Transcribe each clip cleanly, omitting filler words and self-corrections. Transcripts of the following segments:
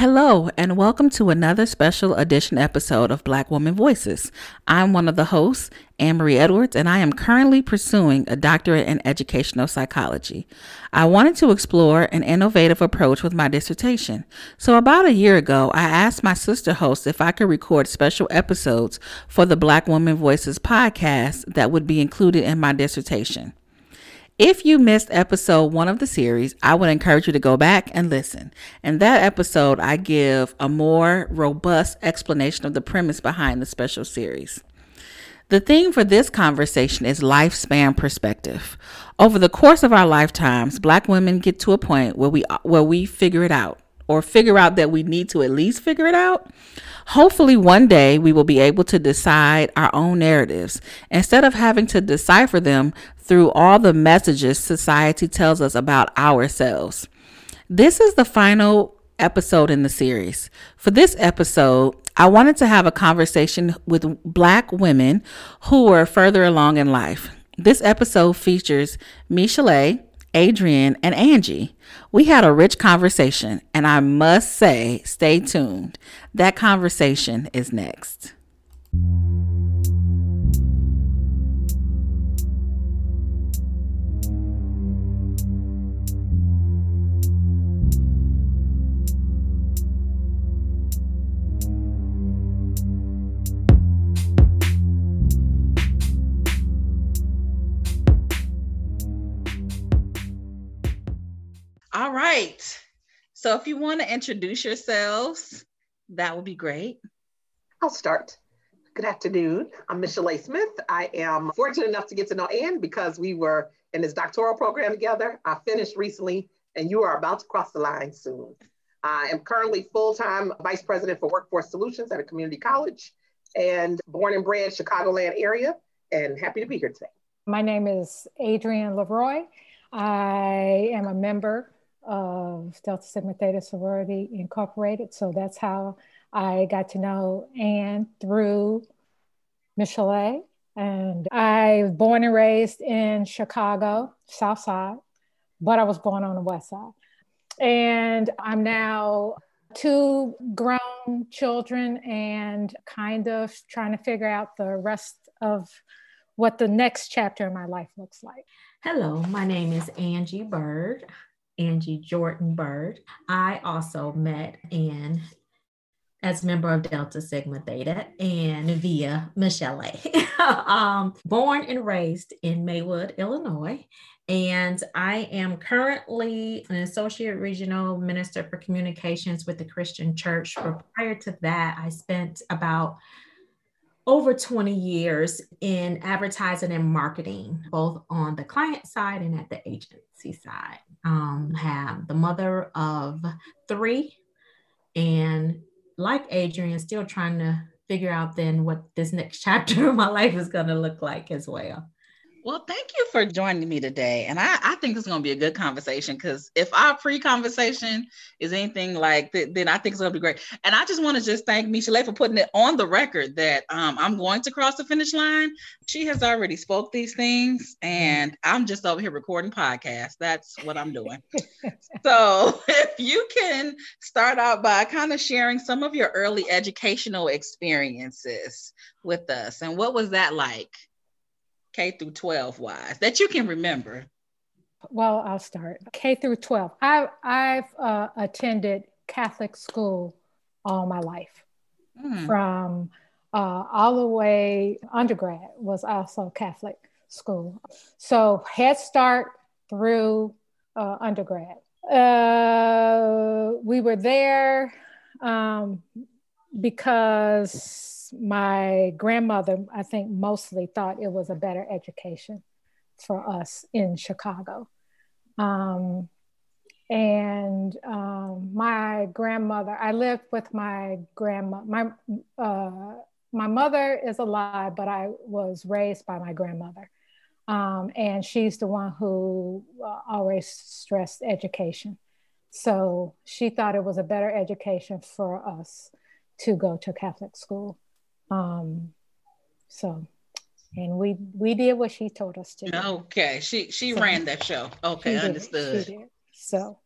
Hello, and welcome to another special edition episode of Black Woman Voices. I'm one of the hosts, Anne-Marie Edwards, and I am currently pursuing a doctorate in educational psychology. I wanted to explore an innovative approach with my dissertation. So about a year ago, I asked my sister host if I could record special episodes for the Black Woman Voices podcast that would be included in my dissertation. If you missed episode one of the series, I would encourage you to go back and listen. In that episode, I give a more robust explanation of the premise behind the special series. The theme for this conversation is lifespan perspective. Over the course of our lifetimes, Black women get to a point where we figure it out, or figure out that we need to at least figure it out. Hopefully one day we will be able to decide our own narratives instead of having to decipher them through all the messages society tells us about ourselves. This is the final episode in the series. For this episode, I wanted to have a conversation with Black women who are further along in life. This episode features Michelle A., Adrienne, and Angee. We had a rich conversation, and I must say, stay tuned. That conversation is next. All right. So if you want to introduce yourselves, that would be great. I'll start. Good afternoon. I'm Michelle A. Smith. I am fortunate enough to get to know Anne because we were in this doctoral program together. I finished recently, and you are about to cross the line soon. I am currently full-time Vice President for Workforce Solutions at a community college and born and bred Chicagoland area, and happy to be here today. My name is Adrienne LeRoy. I am a member of Delta Sigma Theta Sorority Incorporated. So that's how I got to know Anne, through Michelle A. And I was born and raised in Chicago, South Side, but I was born on the West Side. And I'm now 2 grown children and kind of trying to figure out the rest of what the next chapter in my life looks like. Hello, my name is Angee Bird. Angee Jordan Bird. I also met Anne as a member of Delta Sigma Theta and via Michelle A. Born and raised in Maywood, Illinois. And I am currently an associate regional minister for communications with the Christian Church. But prior to that, I spent about over 20 years in advertising and marketing, both on the client side and at the agency side. Have the mother of 3, and like Adrienne, still trying to figure out then what this next chapter of my life is going to look like as well. Well, thank you for joining me today. And I think it's going to be a good conversation, because if our pre-conversation is anything like that, then I think it's going to be great. And I just want to thank Michelle for putting it on the record that I'm going to cross the finish line. She has already spoke these things, and I'm just over here recording podcasts. That's what I'm doing. So if you can start out by kind of sharing some of your early educational experiences with us, and what was that like? K through 12 wise, that you can remember. Well, I'll start. K through 12. I've attended Catholic school all my life. From all the way undergrad was also Catholic school. So Head Start through undergrad. We were there because my grandmother, I think, mostly thought it was a better education for us in Chicago. My grandmother, I lived with my grandma. My mother is alive, but I was raised by my grandmother. And she's the one who always stressed education. So she thought it was a better education for us to go to Catholic school. And we did what she told us to do. Okay, she ran that show. Okay, understood. So,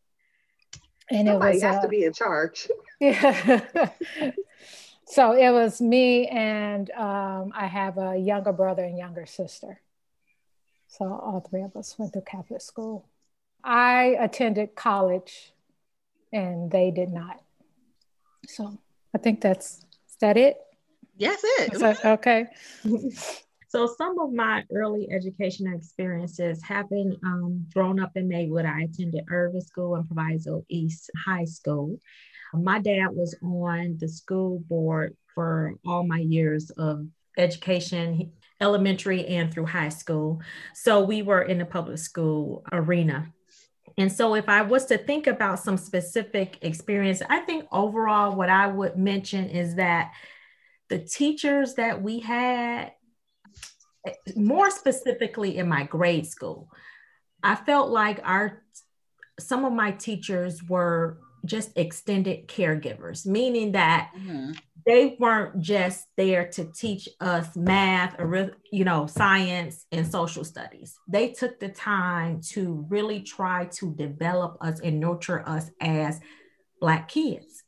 And somebody has to be in charge. Yeah. So it was me and I have a younger brother and younger sister. So all three of us went to Catholic school. I attended college and they did not. So I think is that it? Yes, it. Okay. So some of my early educational experiences happened growing up in Maywood. I attended Irving School and Proviso East High School. My dad was on the school board for all my years of education, elementary and through high school. So we were in the public school arena. And so if I was to think about some specific experience, I think overall what I would mention is that the teachers that we had, more specifically in my grade school, I felt like some of my teachers were just extended caregivers, meaning that they weren't just there to teach us math or, you know, science and social studies. They took the time to really try to develop us and nurture us as Black kids.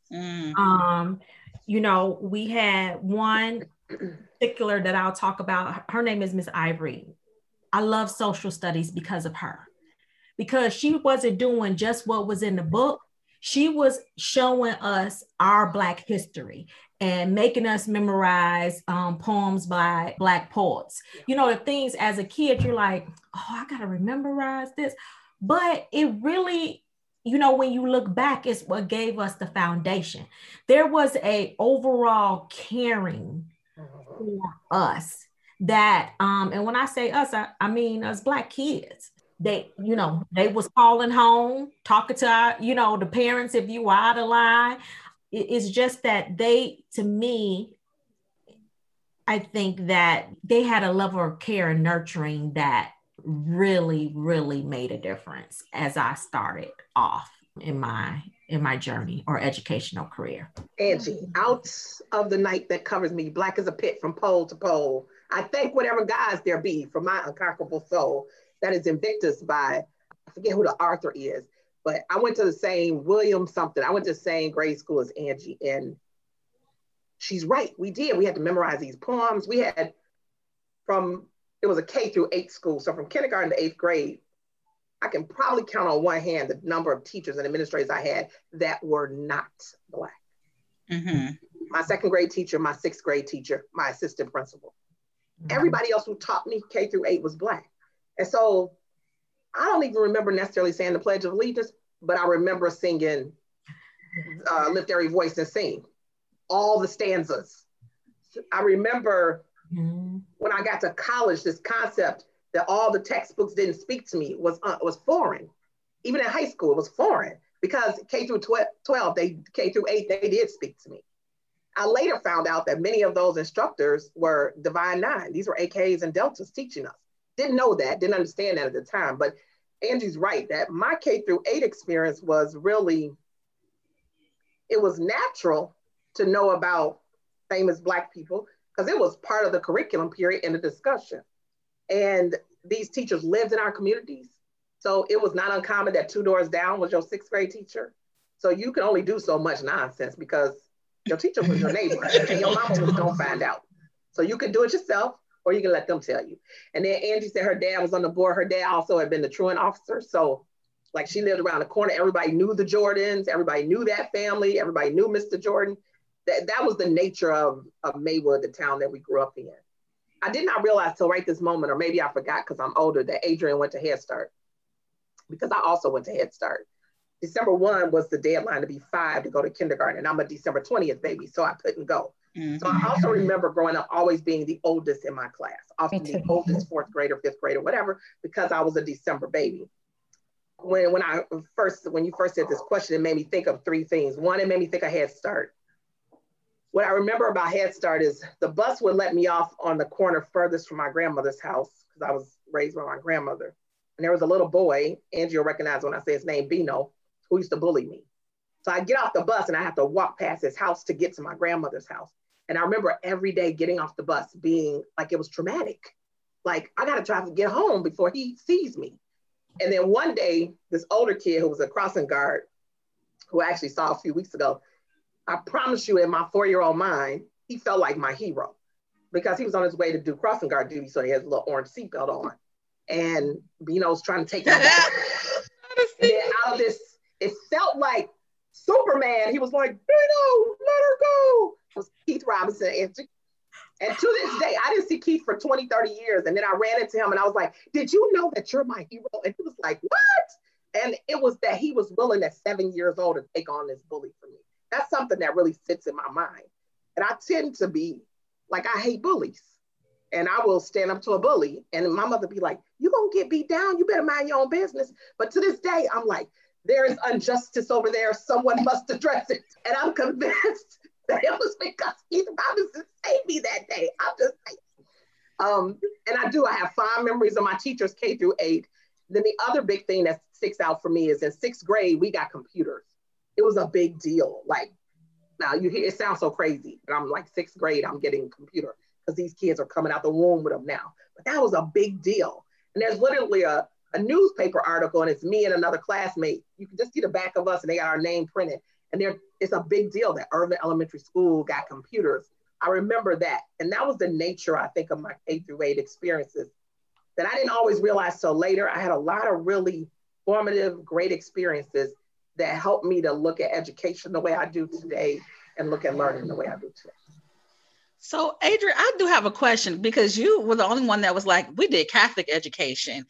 You know, we had one particular that I'll talk about. Her name is Miss Ivory. I love social studies because of her, because she wasn't doing just what was in the book. She was showing us our Black history and making us memorize poems by Black poets. You know, the things as a kid, you're like, oh, I got to memorize this. But it really, you know, when you look back, it's what gave us the foundation. There was a overall caring for us that, and when I say us, I mean us Black kids. They, you know, they was calling home, talking to our, you know, the parents if you were out of line. It's just that they, to me, I think that they had a level of care and nurturing that really, really made a difference as I started off in my journey or educational career. Angee, out of the night that covers me, black as a pit from pole to pole. I thank whatever gods there be for my unconquerable soul. That is Invictus by, I forget who the author is, but I went to the same William something. I went to the same grade school as Angee, and she's right. We did. We had to memorize these poems. We had it was a K-8 school. So from kindergarten to 8th grade, I can probably count on one hand the number of teachers and administrators I had that were not Black. Mm-hmm. My 2nd grade teacher, my 6th grade teacher, my assistant principal. Mm-hmm. Everybody else who taught me K-8 was Black. And so I don't even remember necessarily saying the Pledge of Allegiance, but I remember singing Lift Every Voice and Sing, all the stanzas. I remember when I got to college, this concept that all the textbooks didn't speak to me was foreign. Even in high school, it was foreign because K through 8, they did speak to me. I later found out that many of those instructors were Divine Nine. These were AKs and Deltas teaching us. Didn't know that, didn't understand that at the time, but Angee's right that my K-8 experience was really, it was natural to know about famous Black people because it was part of the curriculum period in the discussion. And these teachers lived in our communities. So it was not uncommon that 2 doors down was your 6th grade teacher. So you can only do so much nonsense because your teacher was your neighbor and your mama was gonna find out. So you could do it yourself, or you can let them tell you. And then Angee said her dad was on the board. Her dad also had been the truant officer. So like she lived around the corner. Everybody knew the Jordans. Everybody knew that family. Everybody knew Mr. Jordan. That was the nature of Maywood, the town that we grew up in. I did not realize till right this moment, or maybe I forgot because I'm older, that Adrienne went to Head Start because I also went to Head Start. December 1 was the deadline to be 5 to go to kindergarten. And I'm a December 20th baby, so I couldn't go. Mm-hmm. So I also remember growing up always being the oldest in my class, often the oldest 4th grader, 5th grader, whatever, because I was a December baby. When you first said this question, it made me think of 3 things. One, it made me think of Head Start. What I remember about Head Start is the bus would let me off on the corner furthest from my grandmother's house because I was raised by my grandmother. And there was a little boy, Angee will recognize when I say his name, Bino, who used to bully me. So I get off the bus and I have to walk past his house to get to my grandmother's house. And I remember every day getting off the bus being like, it was traumatic. Like, I got to try to get home before he sees me. And then one day, this older kid who was a crossing guard, who I actually saw a few weeks ago, I promise you in my 4-year-old mind, he felt like my hero because he was on his way to do crossing guard duty. So he has a little orange seatbelt on and Bino's trying to take him out. And then out of this, it felt like Superman. He was like, Bino, let her go. It was Keith Robinson. And to this day, I didn't see Keith for 20, 30 years. And then I ran into him and I was like, did you know that you're my hero? And he was like, what? And it was that he was willing at 7 years old to take on this bully for me. That's something that really sits in my mind. And I tend to be like, I hate bullies. And I will stand up to a bully. And my mother be like, you're going to get beat down. You better mind your own business. But to this day, I'm like, there is injustice over there. Someone must address it. And I'm convinced that it was because Keith Robinson saved me that day. I'm just saying. And I have fond memories of my teachers K-8. Then the other big thing that sticks out for me is in 6th grade, we got computers. It was a big deal. Like, now you hear, it sounds so crazy, but I'm like 6th grade, I'm getting a computer because these kids are coming out the womb with them now. But that was a big deal. And there's literally a newspaper article and it's me and another classmate. You can just see the back of us and they got our name printed. And it's a big deal that Urban Elementary School got computers. I remember that. And that was the nature, I think, of my K-8 experiences that I didn't always realize till later. I had a lot of really formative, great experiences that helped me to look at education the way I do today and look at learning the way I do today. So, Adrienne, I do have a question because you were the only one that was like, we did Catholic education.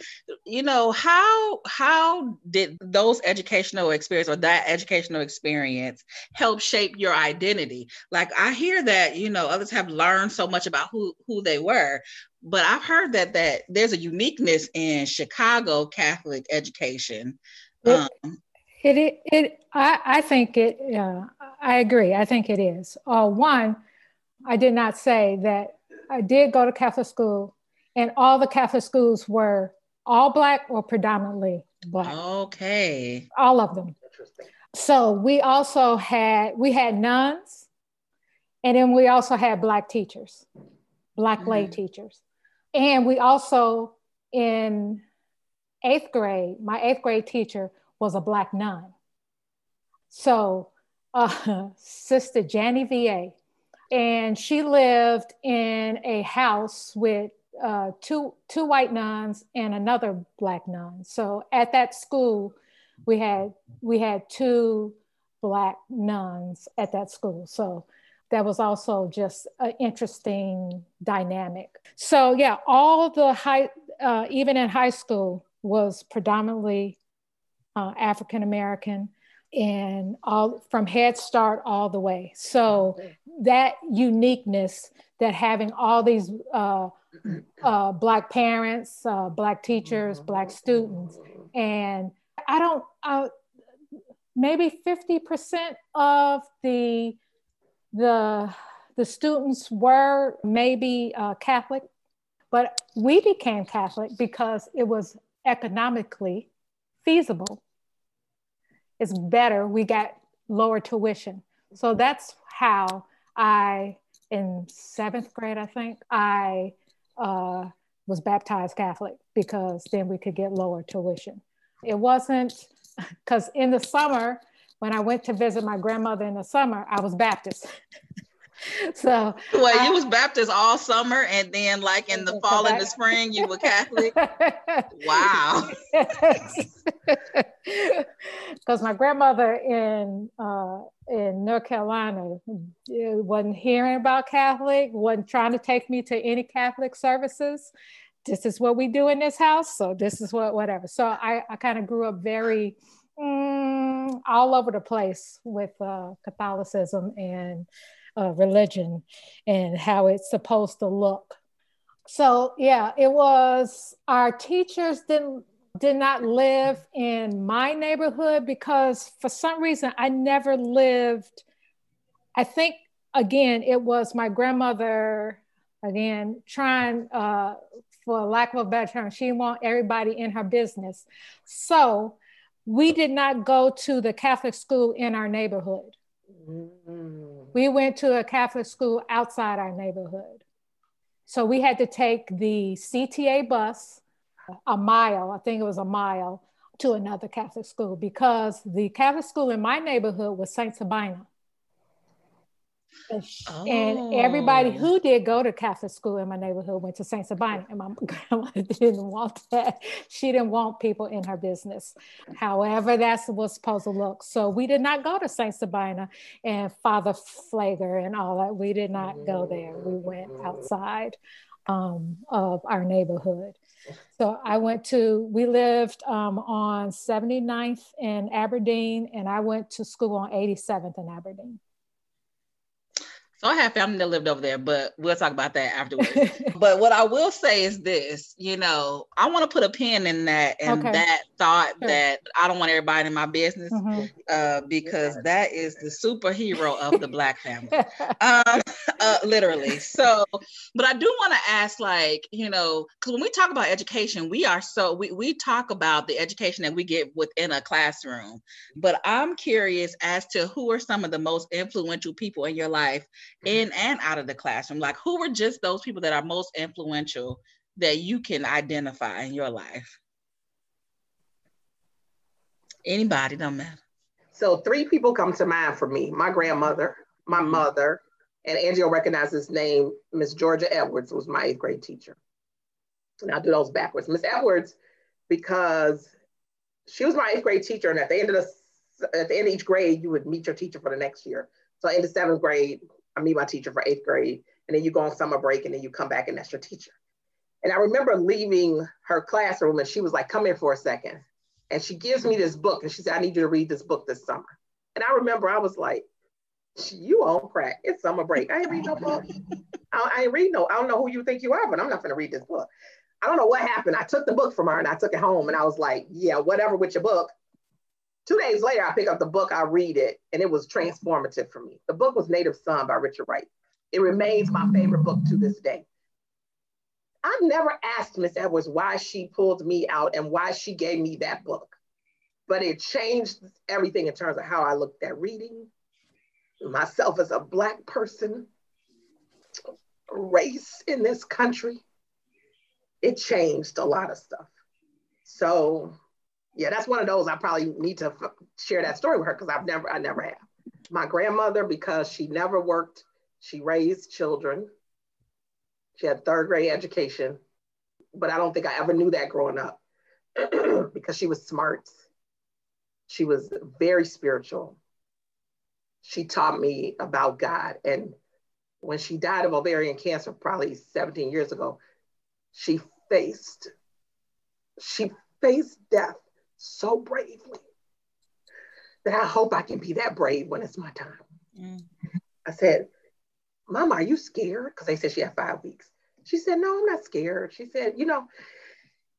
You know, how did those educational experience or that educational experience help shape your identity? Like, I hear that, you know, others have learned so much about who they were, but I've heard that there's a uniqueness in Chicago Catholic education. I agree. I think it is. One, I did not say that I did go to Catholic school and all the Catholic schools were all Black or predominantly Black. Okay. All of them. Interesting. So we also had nuns and then we also had Black teachers, Black lay teachers. And we also in 8th grade, my 8th grade teacher was a Black nun. So Sister Janie V.A. And she lived in a house with two white nuns and another Black nun. So at that school, we had two Black nuns at that school. So that was also just an interesting dynamic. So yeah, all the even in high school was predominantly African-American. And all from Head Start all the way. So that uniqueness that having all these Black parents, Black teachers, Black students, and maybe 50% of the students were maybe Catholic, but we became Catholic because it was economically feasible. It's better, we got lower tuition. So that's how I, in 7th grade, I think, I was baptized Catholic because then we could get lower tuition. It wasn't, because in the summer, when I went to visit my grandmother in the summer, I was Baptist. So you was Baptist all summer and then like in the fall and the spring you were Catholic. Wow. Because my grandmother in North Carolina wasn't hearing about Catholic, wasn't trying to take me to any Catholic services. This is what we do in this house, so this is whatever. So I kind of grew up very all over the place with Catholicism and religion and how it's supposed to look. So yeah, it was, our teachers did not live in my neighborhood because for some reason I never lived. I think again, it was my grandmother again trying for lack of a better term, she want everybody in her business. So we did not go to the Catholic school in our neighborhood. We went to a Catholic school outside our neighborhood. So we had to take the CTA bus a mile, I think it was a mile, to another Catholic school because the Catholic school in my neighborhood was St. Sabina. And everybody who did go to Catholic school in my neighborhood went to St. Sabina. And my grandma didn't want that. She didn't want people in her business. However, that's what's supposed to look. So we did not go to St. Sabina and Father Flager and all that. We did not go there. We went outside of our neighborhood. So I went to, we lived on 79th in Aberdeen, and I went to school on 87th in Aberdeen. So I have family that lived over there, but we'll talk about that afterwards. But what I will say is this, you know, I want to put a pin in that and that thought that I don't want everybody in my business because that is the superhero of the Black family, literally. So, but I do want to ask, like, you know, because when we talk about education, we are so, we talk about the education that we get within a classroom, but I'm curious as to who are some of the most influential people in your life in and out of the classroom. Like, who were just those people that are most influential that you can identify in your life? Anybody, don't matter. So three people come to mind for me: my grandmother, my mother, and Angee recognizes his name, Miss Georgia Edwards, was my 8th grade teacher. And I'll do those backwards. Miss Edwards, because she was my 8th grade teacher, and at the end of each grade, you would meet your teacher for the next year. So in the 7th grade, I meet my teacher for 8th grade, and then you go on summer break, and then you come back, and that's your teacher. And I remember leaving her classroom, and she was like, "Come in for a second." And she gives me this book, and she said, "I need you to read this book this summer." And I remember I was like, "You on crack? It's summer break. I ain't read no book. I ain't read no. I don't know who you think you are, but I'm not gonna read this book." I don't know what happened. I took the book from her, and I took it home, and I was like, "Yeah, whatever with your book." 2 days later, I pick up the book, I read it, and it was transformative for me. The book was Native Son by Richard Wright. It remains my favorite book to this day. I've never asked Miss Edwards why she pulled me out and why she gave me that book, but it changed everything in terms of how I looked at reading, myself as a Black person, race in this country. It changed a lot of stuff. So, yeah, that's one of those I probably need to share that story with her because I never have. My grandmother, because she never worked, she raised children. She had 3rd grade education, but I don't think I ever knew that growing up because she was smart. She was very spiritual. She taught me about God. And when she died of ovarian cancer, probably 17 years ago, she faced death so bravely that I hope I can be that brave when it's my time. I said, "Mama, are you scared?" Because they said she had 5 weeks. She said, "No, I'm not scared." She said, "You know,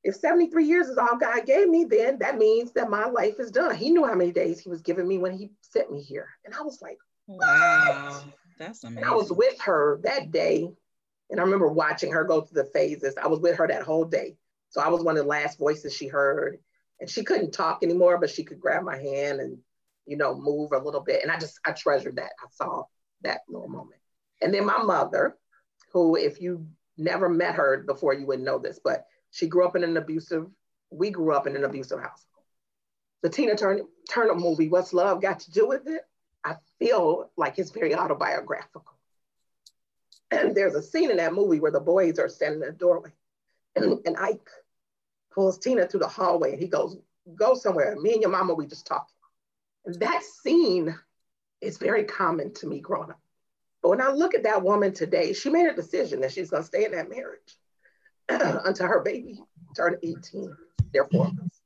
if 73 years is all God gave me, then that means that my life is done." He knew how many days he was giving me when he sent me here. And I was like, "What?" Wow, that's amazing. And I was with her that day. And I remember watching her go through the phases. I was with her that whole day. So I was one of the last voices she heard. And she couldn't talk anymore, but she could grab my hand and, you know, move a little bit. And I treasured that. I saw that little moment. And then my mother, who, if you never met her before, you wouldn't know this, but we grew up in an abusive household. The Tina Turner movie, What's Love Got to Do With It? I feel like it's very autobiographical. And there's a scene in that movie where the boys are standing in the doorway and Ike pulls Tina through the hallway and he goes, "Go somewhere, me and your mama, we just talking." And that scene is very common to me growing up. But when I look at that woman today, she made a decision that she's gonna stay in that marriage until her baby turned 18, their 4 months.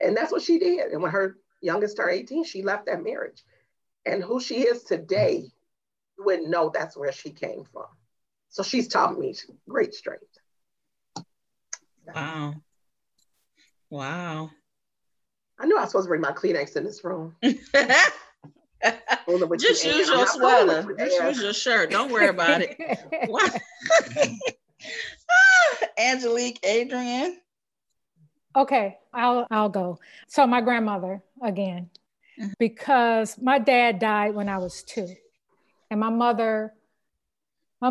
And that's what she did. And when her youngest turned 18, she left that marriage. And who she is today, you wouldn't know that's where she came from. So she's taught me great strength. Wow. Wow. I knew I was supposed to bring my Kleenex in this room. Just use your sweater. Just use your shirt. Don't worry about it. Angelique, Adrienne. Okay, I'll go. So my grandmother again, because my dad died when I was 2, and my mother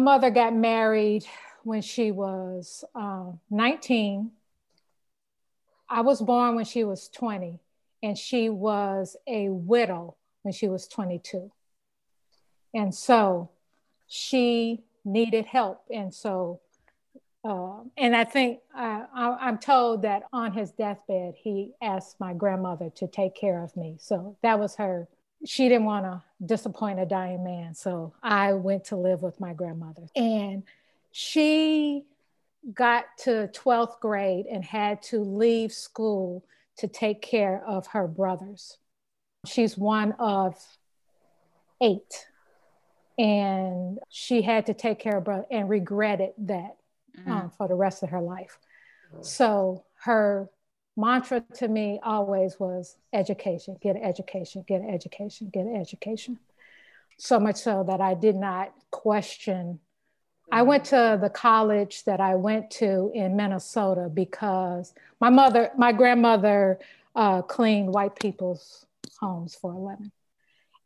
got married when she was 19. I was born when she was 20, and she was a widow when she was 22. And so she needed help. And so, and I think I'm told that on his deathbed, he asked my grandmother to take care of me. So that was her. She didn't want to disappoint a dying man. So I went to live with my grandmother. And she got to 12th grade and had to leave school to take care of her brothers. She's one of 8. And she had to take care of brother and regretted that for the rest of her life. So her mantra to me always was education, get an education, get an education, get an education. So much so that I did not question. I went to the college that I went to in Minnesota because my grandmother cleaned white people's homes for a living.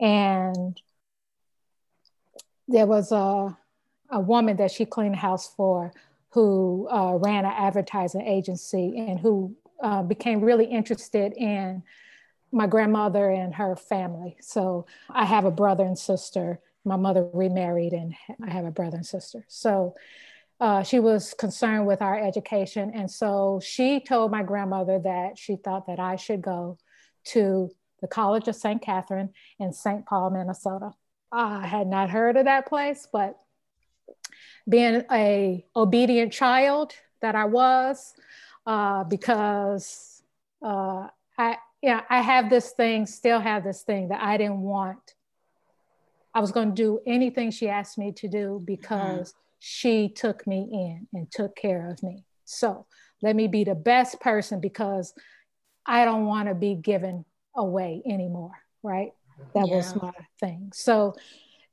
And there was a woman that she cleaned the house for who ran an advertising agency and who became really interested in my grandmother and her family. So I have a brother and sister. My mother remarried and I have a brother and sister. So she was concerned with our education. And so she told my grandmother that she thought that I should go to the College of St. Catherine in St. Paul, Minnesota. I had not heard of that place, but being a obedient child that I was, because I have this thing, still have this thing that I didn't want. I was going to do anything she asked me to do because she took me in and took care of me. So let me be the best person because I don't want to be given away anymore, right? That was my thing. So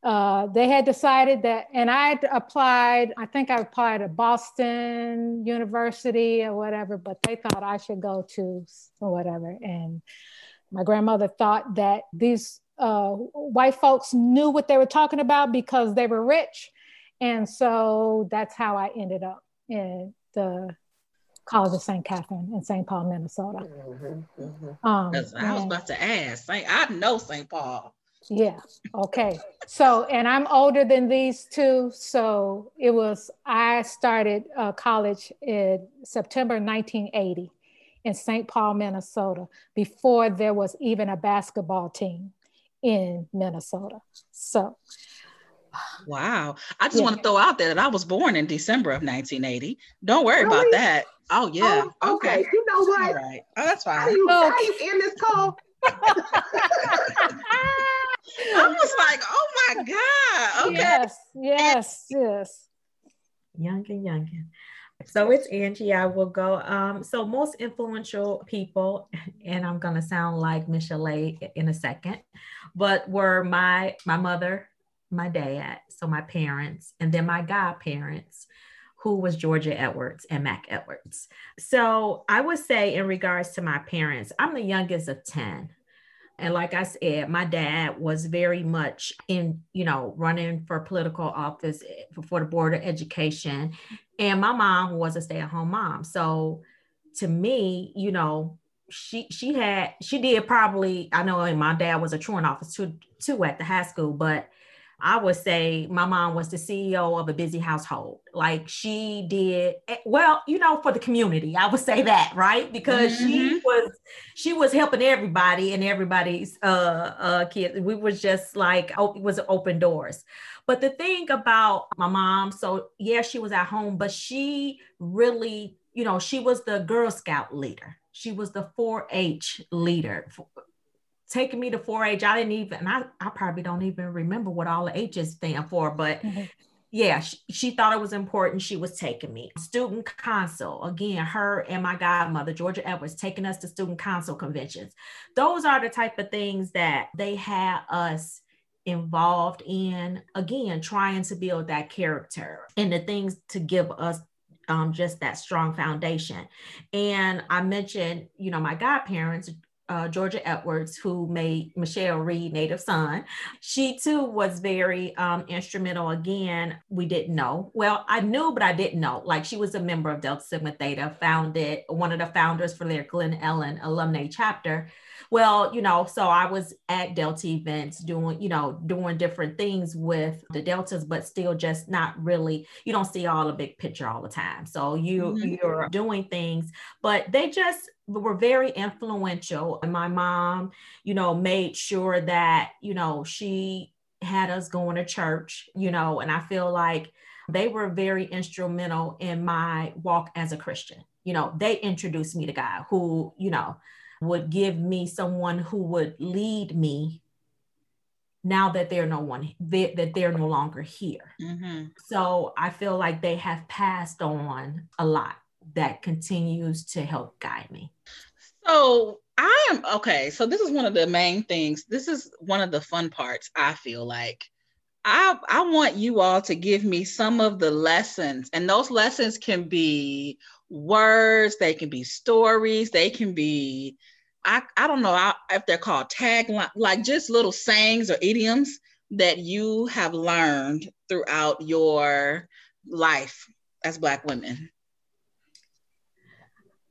they had decided that, and I applied, I think I applied to Boston University or whatever, but they thought I should go to whatever. And my grandmother thought that these white folks knew what they were talking about because they were rich. And so that's how I ended up in the College of St. Catherine in St. Paul, Minnesota. Mm-hmm, mm-hmm. I was about to ask. I know St. Paul. Yeah. Okay. So, and I'm older than these two. So it was, I started college in September 1980 in St. Paul, Minnesota, before there was even a basketball team in Minnesota. So. Wow. I just want to throw out there that I was born in December of 1980. Don't worry about that. Oh, yeah. Oh, okay. You know what? All right. Oh, that's fine. How you in this call? I was like, oh my God. Okay. Yes. Youngin. So it's Angee. I will go. So most influential people, and I'm gonna sound like Michelle A. in a second, but were my mother, my dad, so my parents, and then my godparents, who was Georgia Edwards and Mac Edwards. So I would say in regards to my parents, I'm the youngest of 10. And like I said, my dad was very much in, running for political office for the Board of Education. And my mom was a stay-at-home mom. So to me, she did probably, I know my dad was a truant officer too at the high school, but I would say my mom was the CEO of a busy household. Like she did, well, for the community, I would say that, right? Because she was helping everybody and everybody's kids. We was just like, it was open doors. But the thing about my mom, so yeah, she was at home, but she really, she was the Girl Scout leader. She was the 4-H leader. Taking me to 4-H, I probably don't even remember what all the H's stand for, but she thought it was important. She was taking me. Student council, again, her and my godmother, Georgia Edwards, taking us to student council conventions. Those are the type of things that they had us involved in, again, trying to build that character and the things to give us just that strong foundation. And I mentioned, my godparents, Georgia Edwards, who made Michelle read Native Son. She too was very instrumental. Again, we didn't know. Well, I knew, but I didn't know. Like, she was a member of Delta Sigma Theta, founded, one of the founders for their Glen Ellen alumni chapter. Well, you know, so I was at Delta events doing, you know, doing different things with the Deltas, but still just not really, you don't see all the big picture all the time. So you're doing things, but they just were very influential. And my mom, you know, made sure that, you know, she had us going to church, you know, and I feel like they were very instrumental in my walk as a Christian. You know, they introduced me to God, who, you know, would give me someone who would lead me now that they're no longer here. Mm-hmm. So I feel like they have passed on a lot that continues to help guide me. So I am, okay, so this is one of the main things. This is one of the fun parts, I feel like. I want you all to give me some of the lessons, and those lessons can be words, they can be stories, they can be, I don't know if they're called tagline, like just little sayings or idioms that you have learned throughout your life as Black women.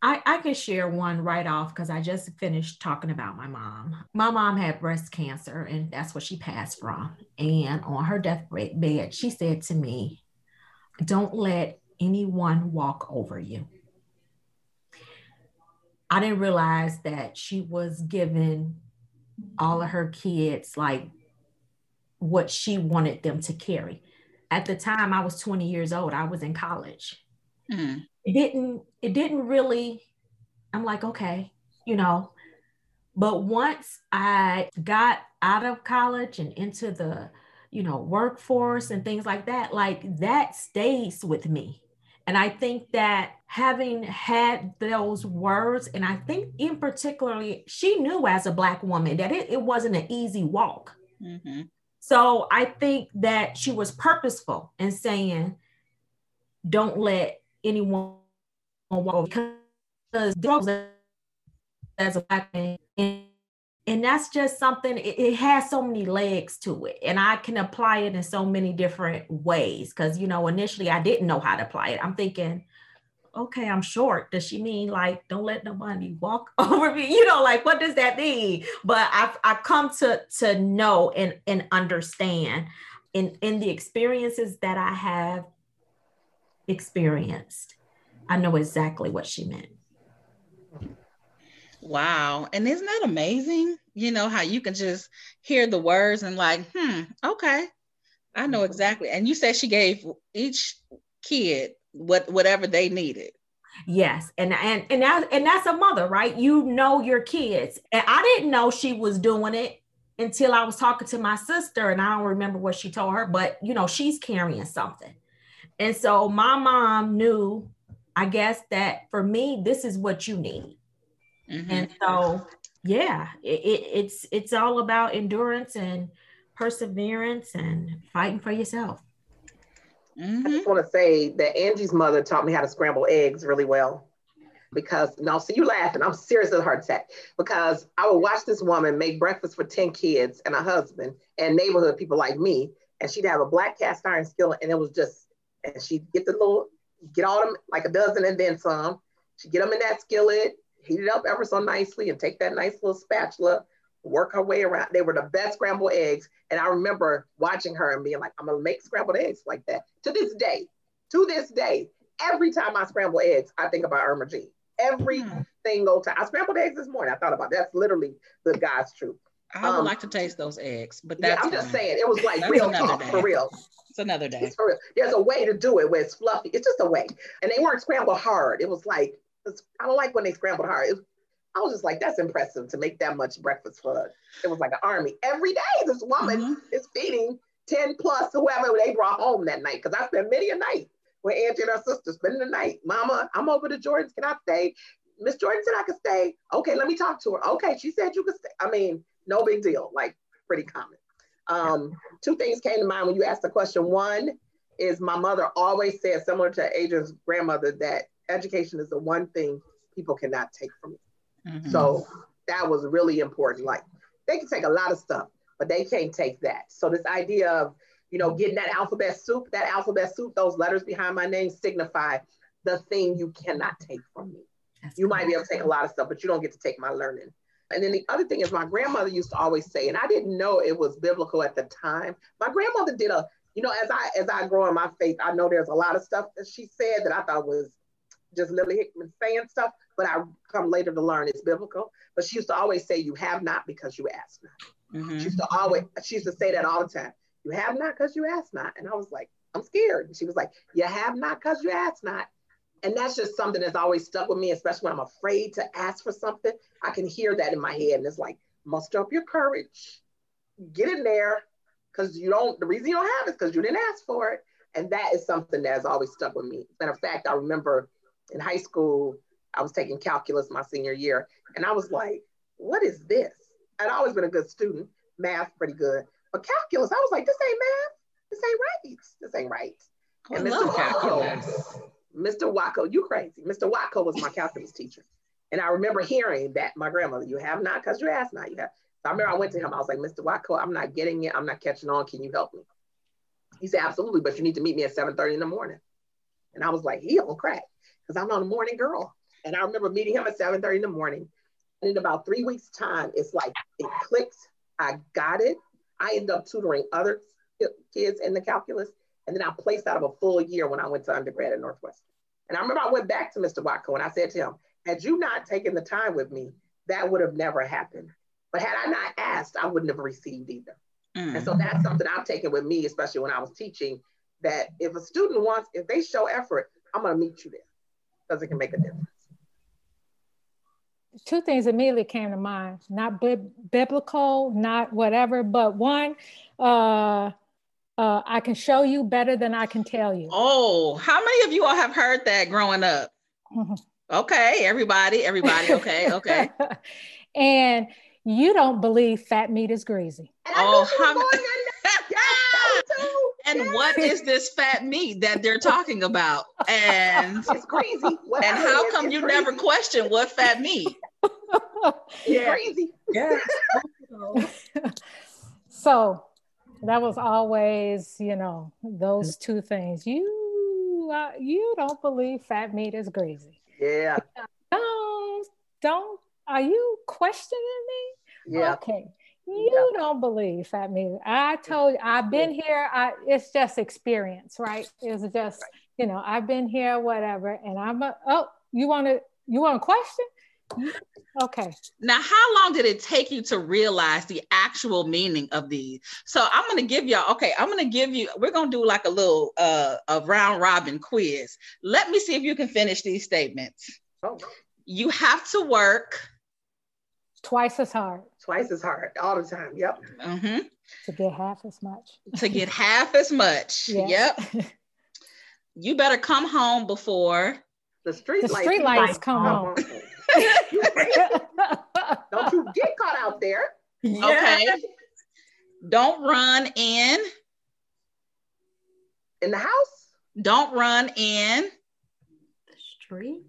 I could share one right off because I just finished talking about my mom. My mom had breast cancer, and that's what she passed from. And on her deathbed, she said to me, "Don't let anyone walk over you." I didn't realize that she was giving all of her kids like what she wanted them to carry. At the time, I was 20 years old. I was in college. Mm. It didn't really, I'm like, okay, you know, but once I got out of college and into the, you know, workforce and things like that stays with me. And I think that having had those words, and I think in particularly, she knew as a Black woman that it wasn't an easy walk. Mm-hmm. So I think that she was purposeful in saying, don't let anyone walk, because as a Black man, and that's just something, it has so many legs to it, and I can apply it in so many different ways, because, you know, initially I didn't know how to apply it. I'm thinking, okay, I'm short. Does she mean like, don't let nobody walk over me? You know, like, what does that mean? But I've come to know and understand in the experiences that I have experienced, I know exactly what she meant. Wow. And isn't that amazing? You know, how you can just hear the words and like, okay, I know exactly. And you said she gave each kid whatever they needed. Yes. And that's a mother, right? You know your kids. And I didn't know she was doing it until I was talking to my sister, and I don't remember what she told her, but you know, she's carrying something. And so my mom knew, I guess, that for me, this is what you need. Mm-hmm. And so, yeah, it's all about endurance and perseverance and fighting for yourself. Mm-hmm. I just want to say that Angee's mother taught me how to scramble eggs really well. Because, no, see, you laughing. I'm serious as a heart attack. Because I would watch this woman make breakfast for 10 kids and a husband and neighborhood people like me. And she'd have a black cast iron skillet, and it was just, and she'd get the little, get all them, like a dozen and then some. She'd get them in that skillet, heat it up ever so nicely, and take that nice little spatula, work her way around. They were the best scrambled eggs. And I remember watching her and being like, I'm gonna make scrambled eggs like that. To this day, every time I scramble eggs, I think about Irma Jean. Every single time. I scrambled eggs this morning. I thought about it. That's literally the God's truth. I would like to taste those eggs, but that's, yeah, I'm just saying, it was like real talk, day. For real. It's another day. It's for real. There's a way to do it where it's fluffy. It's just a way. And they weren't scrambled hard. It was like, I don't like when they scrambled hard. I was just like, that's impressive to make that much breakfast for. It was like an army. Every day, this woman is feeding 10 plus whoever they brought home that night. Because I spent many a night with Angie and her sister spending the night. Mama, I'm over to Jordan's. Can I stay? Miss Jordan said I could stay. Okay, let me talk to her. Okay, she said you could stay. I mean, no big deal, like pretty common. Two things came to mind when you asked the question. One is my mother always said, similar to Adrienne's grandmother, that education is the one thing people cannot take from you. Mm-hmm. So That was really important. Like, they can take a lot of stuff, but they can't take that. So this idea of, you know, getting that alphabet soup, those letters behind my name signify the thing you cannot take from me. That's you might be able to take a lot of stuff, but you don't get to take my learning. And then the other thing is my grandmother used to always say, and I didn't know it was biblical at the time. My grandmother did a, you know, as I grow in my faith, I know there's a lot of stuff that she said that I thought was just Lily Hickman saying stuff, but I come later to learn it's biblical. But she used to always say, you have not because you ask not. Mm-hmm. She used to say that all the time. You have not because you ask not. And I was like, I'm scared. And she was like, you have not because you ask not. And that's just something that's always stuck with me, especially when I'm afraid to ask for something. I can hear that in my head. And it's like, muster up your courage, get in there. Cause you don't, the reason you don't have it is cause you didn't ask for it. And that is something that's always stuck with me. Matter of fact, I remember in high school, I was taking calculus my senior year. And I was like, what is this? I'd always been a good student, math pretty good, but calculus, I was like, this ain't math, this ain't right, this ain't right. And I love calculus. Mr. Watko, you crazy. Mr. Watko was my calculus teacher. And I remember hearing that my grandmother, you have not because you asked not. You have. So I remember I went to him, I was like, Mr. Watko, I'm not getting it. I'm not catching on. Can you help me? He said, absolutely, but you need to meet me at 7:30 in the morning. And I was like, he on crack because I'm not a morning girl. And I remember meeting him at 7:30 in the morning. And in about 3 weeks' time, it's like, it clicked. I got it. I ended up tutoring other kids in the calculus. And then I placed out of a full year when I went to undergrad at Northwestern. And I remember I went back to Mr. Watko and I said to him, had you not taken the time with me, that would have never happened. But had I not asked, I wouldn't have received either. Mm. And so that's something I've taken with me, especially when I was teaching, that if a student wants, if they show effort, I'm going to meet you there because it can make a difference. Two things immediately came to mind, not biblical, not whatever, but one, I can show you better than I can tell you. Oh, how many of you all have heard that growing up? Mm-hmm. Okay, everybody, okay. And you don't believe fat meat is greasy. And and what is this fat meat that they're talking about? And it's crazy. What and how come you crazy. Never question what fat meat? It's crazy. Yeah. So that was always, you know, those two things. You don't believe fat meat is greasy. Yeah. Don't. Are you questioning me? Yeah. Okay. You don't believe fat meat. I told you, I've been here. It's just experience, right? It's just, you know, I've been here, whatever. And you want to question? Okay. Now, how long did it take you to realize the actual meaning of these? So I'm going to give y'all, we're going to do like a little a round robin quiz. Let me see if you can finish these statements. Oh. You have to work. Twice as hard all the time. Yep. Mm-hmm. To get half as much. Yes. Yep. You better come home before the street lights come home. Don't you get caught out there. Yeah. Okay. Don't run in the house. Don't run in the street.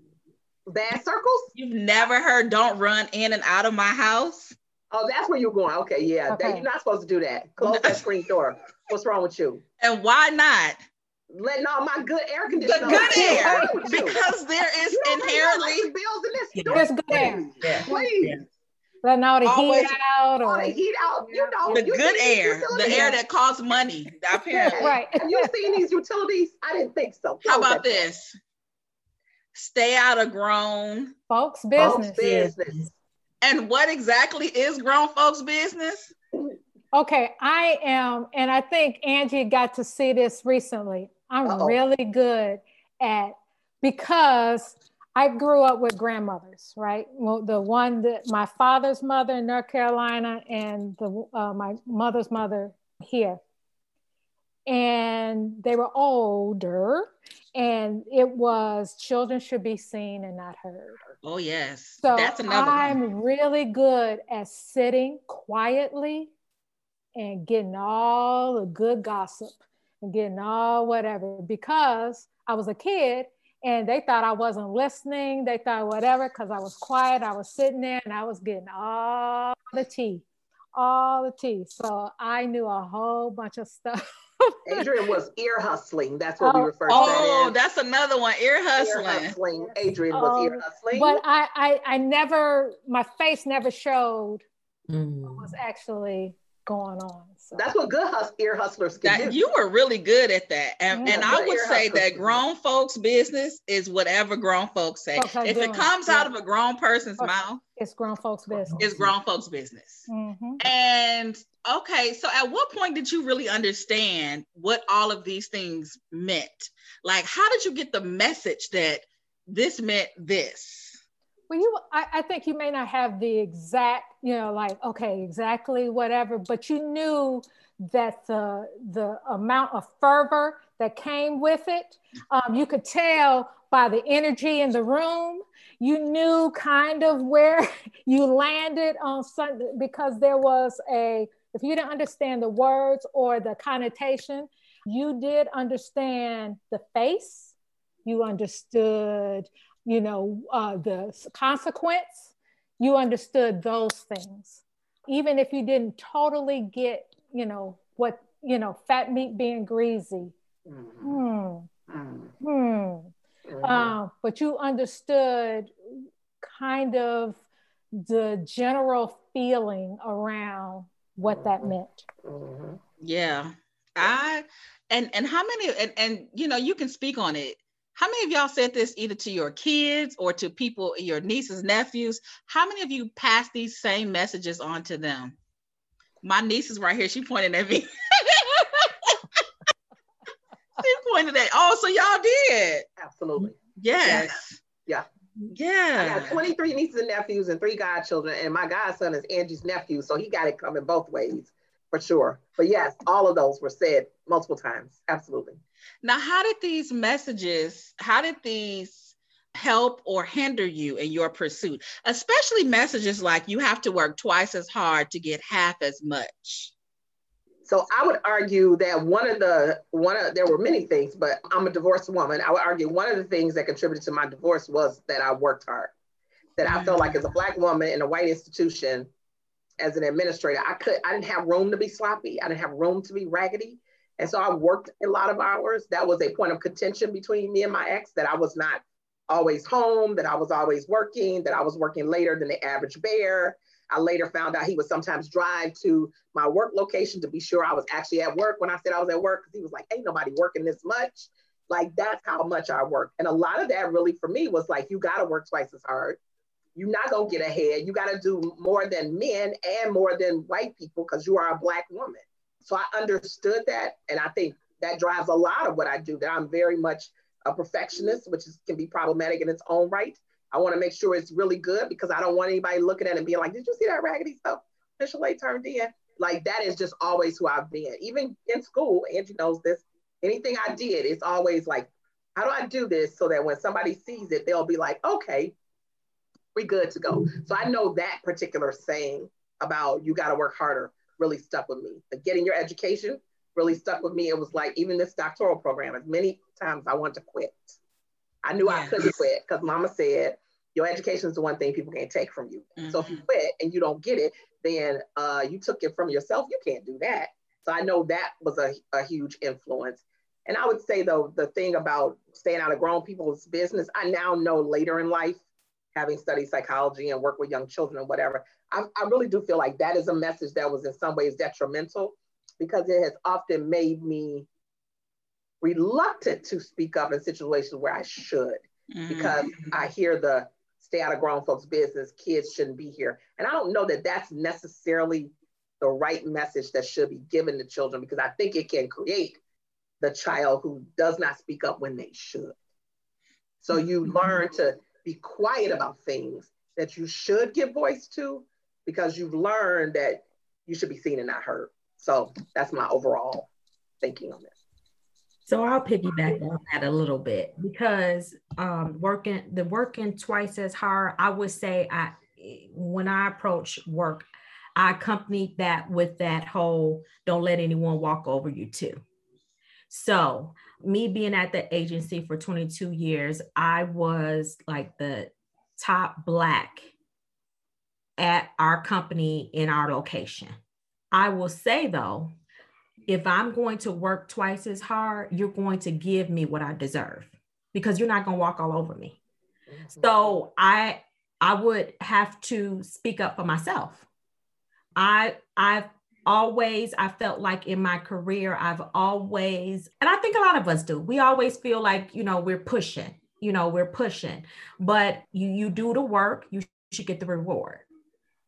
Bad circles? You've never heard don't run in and out of my house? Oh, that's where you're going. Okay, yeah. Okay. You're not supposed to do that. Close that screen door. What's wrong with you? And why not? Letting all my good air conditioning. The good air. Because there is inherently bills in this. There's good air. Yeah. Please. Yeah. Letting all the heat out. All the heat out. You know. The good air. The air that costs money, apparently. Right. Have you seen these utilities? I didn't think so. How about this? Stay out of grown folks' business. And what exactly is grown folks' business? Okay, I am, and I think Angee got to see this recently. I'm really good at, because I grew up with grandmothers, right? Well, the one that my father's mother in North Carolina and my mother's mother here. And they were older, and it was children should be seen and not heard. Oh, yes. So that's another I'm really good at sitting quietly and getting all the good gossip and getting all whatever, because I was a kid And they thought I wasn't listening. They thought whatever, because I was quiet. I was sitting there and I was getting all the tea, So I knew a whole bunch of stuff. Adrienne was ear hustling. That's what we refer to. Oh, that's another one. Ear hustling. Ear hustling. Adrienne was ear hustling. But I never, my face never showed what was actually going on. So that's what good ear hustlers can do. You were really good at that. And, and I would say that grown folks' business is whatever grown folks say. If it comes out of a grown person's mouth, it's grown folks' business. It's grown folks' business. And okay, so at what point did you really understand what all of these things meant? Like, how did you get the message that this meant this? Well, I think you may not have the exact, you know, like, okay, exactly whatever, but you knew that the amount of fervor that came with it, you could tell by the energy in the room. You knew kind of where you landed on Sunday, because there was if you didn't understand the words or the connotation, you did understand the face, you understood, you know, the consequence, you understood those things. Even if you didn't totally get, you know, what, you know, fat meat being greasy. But you understood kind of the general feeling around what that meant. Yeah. And how many, and you know, you can speak on it. How many of y'all said this either to your kids or to people, your nieces, nephews? How many of you passed these same messages on to them? My niece is right here. She pointed at me. She pointed at, oh, so y'all did. Absolutely. Yes. Yeah. Yeah. I got 23 nieces and nephews and 3 godchildren, and my godson is Angee's nephew, so he got it coming both ways for sure. But yes, all of those were said multiple times. Absolutely. Now, how did these help or hinder you in your pursuit, especially messages like you have to work twice as hard to get half as much? So I would argue that there were many things, but I'm a divorced woman. I would argue one of the things that contributed to my divorce was that I worked hard, that I felt like as a Black woman in a white institution, as an administrator, I didn't have room to be sloppy. I didn't have room to be raggedy. And so I worked a lot of hours. That was a point of contention between me and my ex, that I was not always home, that I was always working, that I was working later than the average bear. I later found out he would sometimes drive to my work location to be sure I was actually at work when I said I was at work, because he was like, ain't nobody working this much. Like, that's how much I worked. And a lot of that really for me was like, you gotta work twice as hard. You're not gonna get ahead. You gotta do more than men and more than white people because you are a Black woman. So I understood that, and I think that drives a lot of what I do, that I'm very much a perfectionist, which can be problematic in its own right. I want to make sure it's really good because I don't want anybody looking at it and being like, did you see that raggedy stuff Michelle A turned in? Like, that is just always who I've been. Even in school, Angie knows this, anything I did, it's always like, how do I do this so that when somebody sees it, they'll be like, okay, we good to go. So I know that particular saying about you got to work harder really stuck with me. But getting your education really stuck with me. It was like, even this doctoral program, as many times I wanted to quit. I knew I couldn't quit because mama said, your education is the one thing people can't take from you. So if you quit and you don't get it, then you took it from yourself, you can't do that. So I know that was a huge influence. And I would say though, the thing about staying out of grown people's business, I now know later in life, having studied psychology and work with young children and whatever, I really do feel like that is a message that was in some ways detrimental, because it has often made me reluctant to speak up in situations where I should, because I hear the stay out of grown folks' business, kids shouldn't be here. And I don't know that that's necessarily the right message that should be given to children, because I think it can create the child who does not speak up when they should. So you learn to be quiet about things that you should give voice to, because you've learned that you should be seen and not heard. So that's my overall thinking on this. So I'll piggyback on that a little bit, because working twice as hard, I would say when I approach work, I accompanied that with that whole, don't let anyone walk over you too. So me being at the agency for 22 years, I was like the top Black at our company in our location. I will say though, if I'm going to work twice as hard, you're going to give me what I deserve because you're not going to walk all over me. Mm-hmm. So I would have to speak up for myself. I felt like in my career, I've always, and I think a lot of us do, we always feel like, you know, we're pushing, but you do the work, you should get the reward.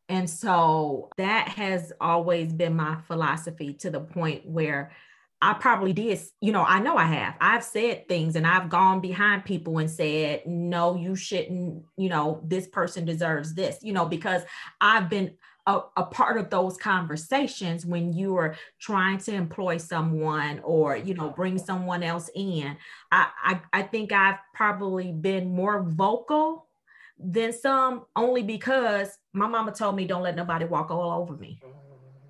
And so that has always been my philosophy to the point where I probably did, you know, I know I have. I've said things and I've gone behind people and said, no, you shouldn't, you know, this person deserves this, you know, because I've been a part of those conversations when you are trying to employ someone or, you know, bring someone else in. I think I've probably been more vocal than some, only because my mama told me don't let nobody walk all over me.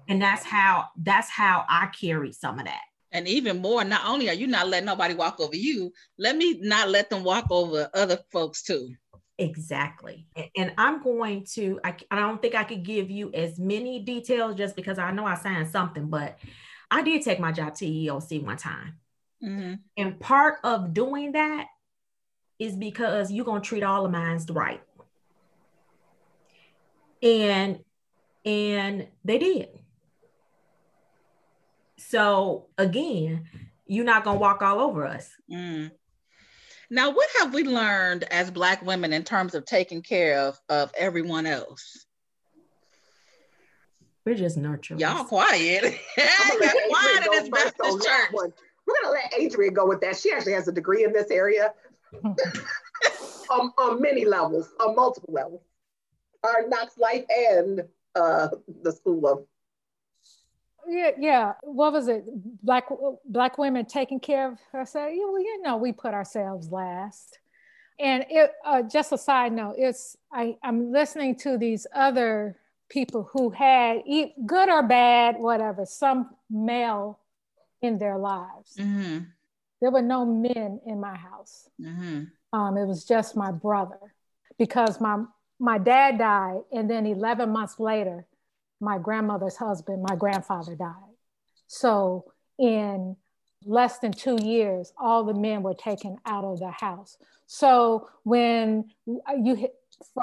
And that's how I carry some of that. And even more, not only are you not letting nobody walk over you, let me not let them walk over other folks too. Exactly. And I'm going to, I don't think I could give you as many details just because I know I signed something, but I did take my job to EEOC one time. Mm-hmm. And part of doing that is because you're going to treat all of mine right. And they did. So again, you're not going to walk all over us. Mm. Now, what have we learned as Black women in terms of taking care of everyone else? We're just nurturers. Y'all quiet. Quiet in this Baptist church. We're going to let Adrienne go with that. She actually has a degree in this area. On many levels, on multiple levels. Our Knox Life and the School of. Yeah. What was it? Black women taking care of herself. Well, you know, we put ourselves last. And it, just a side note, I'm listening to these other people who had, good or bad, whatever, some male in their lives. Mm-hmm. There were no men in my house. Mm-hmm. It was just my brother, because my dad died. And then 11 months later, my grandmother's husband, my grandfather died. So in less than 2 years, all the men were taken out of the house. So for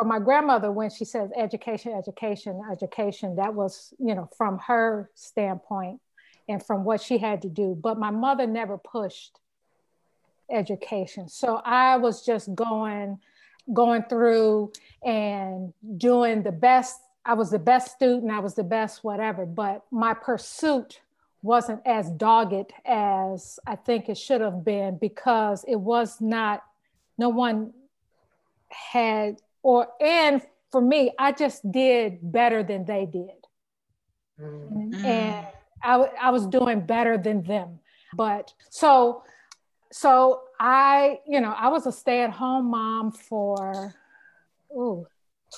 my grandmother, when she says education, that was, you know, from her standpoint and from what she had to do. But my mother never pushed education. So I was just going through and doing the best. I was the best student, I was the best whatever, but my pursuit wasn't as dogged as I think it should have been, because it was not, no one had, and for me, I just did better than they did. Mm-hmm. And I was doing better than them. But so I, you know, I was a stay-at-home mom for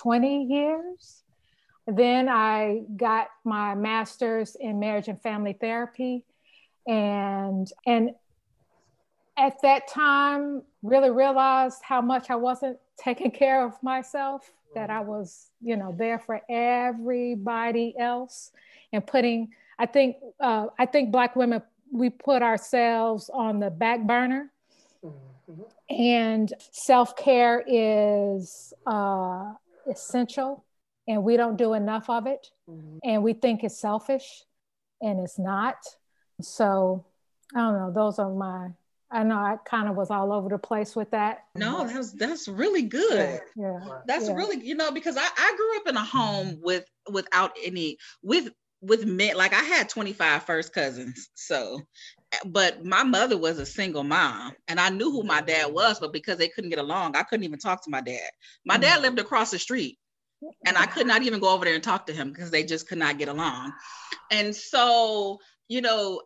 20 years. Then I got my master's in marriage and family therapy. And at that time, really realized how much I wasn't taking care of myself, that I was, you know, there for everybody else and I think Black women, we put ourselves on the back burner. Mm-hmm. And self-care is essential, and we don't do enough of it. Mm-hmm. And we think it's selfish, and it's not. So I don't know, I know I kind of was all over the place with that. No, that's really good. Yeah. That's really, you know, because I grew up in a home with men. Like, I had 25 first cousins, so, but my mother was a single mom, and I knew who my dad was, but because they couldn't get along, I couldn't even talk to my dad. My mm-hmm. dad lived across the street, and I could not even go over there and talk to him because they just could not get along. And so, you know,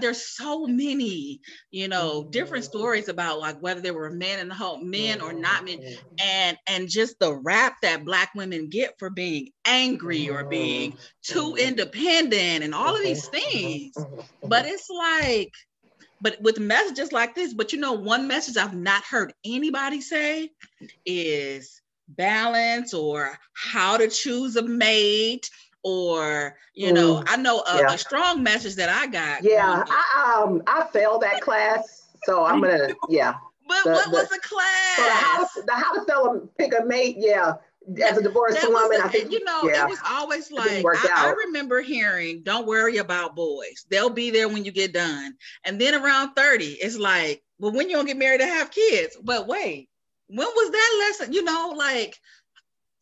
there's so many, you know, mm-hmm. different stories about, like, whether there were men in the home, men mm-hmm. or not men, and just the rap that Black women get for being angry mm-hmm. or being too independent and all of these things. Mm-hmm. But it's like, But with messages like this, but you know, one message I've not heard anybody say is balance or how to choose a mate or, you know, I know a strong message that I got. Yeah, I failed that class, so I'm gonna, But what was the class? How to pick a mate, as a divorced woman, I think, you know, it was always like, I remember hearing, don't worry about boys. They'll be there when you get done. And then around 30, it's like, well, when you gonna get married and have kids? But wait, when was that lesson? You know, like,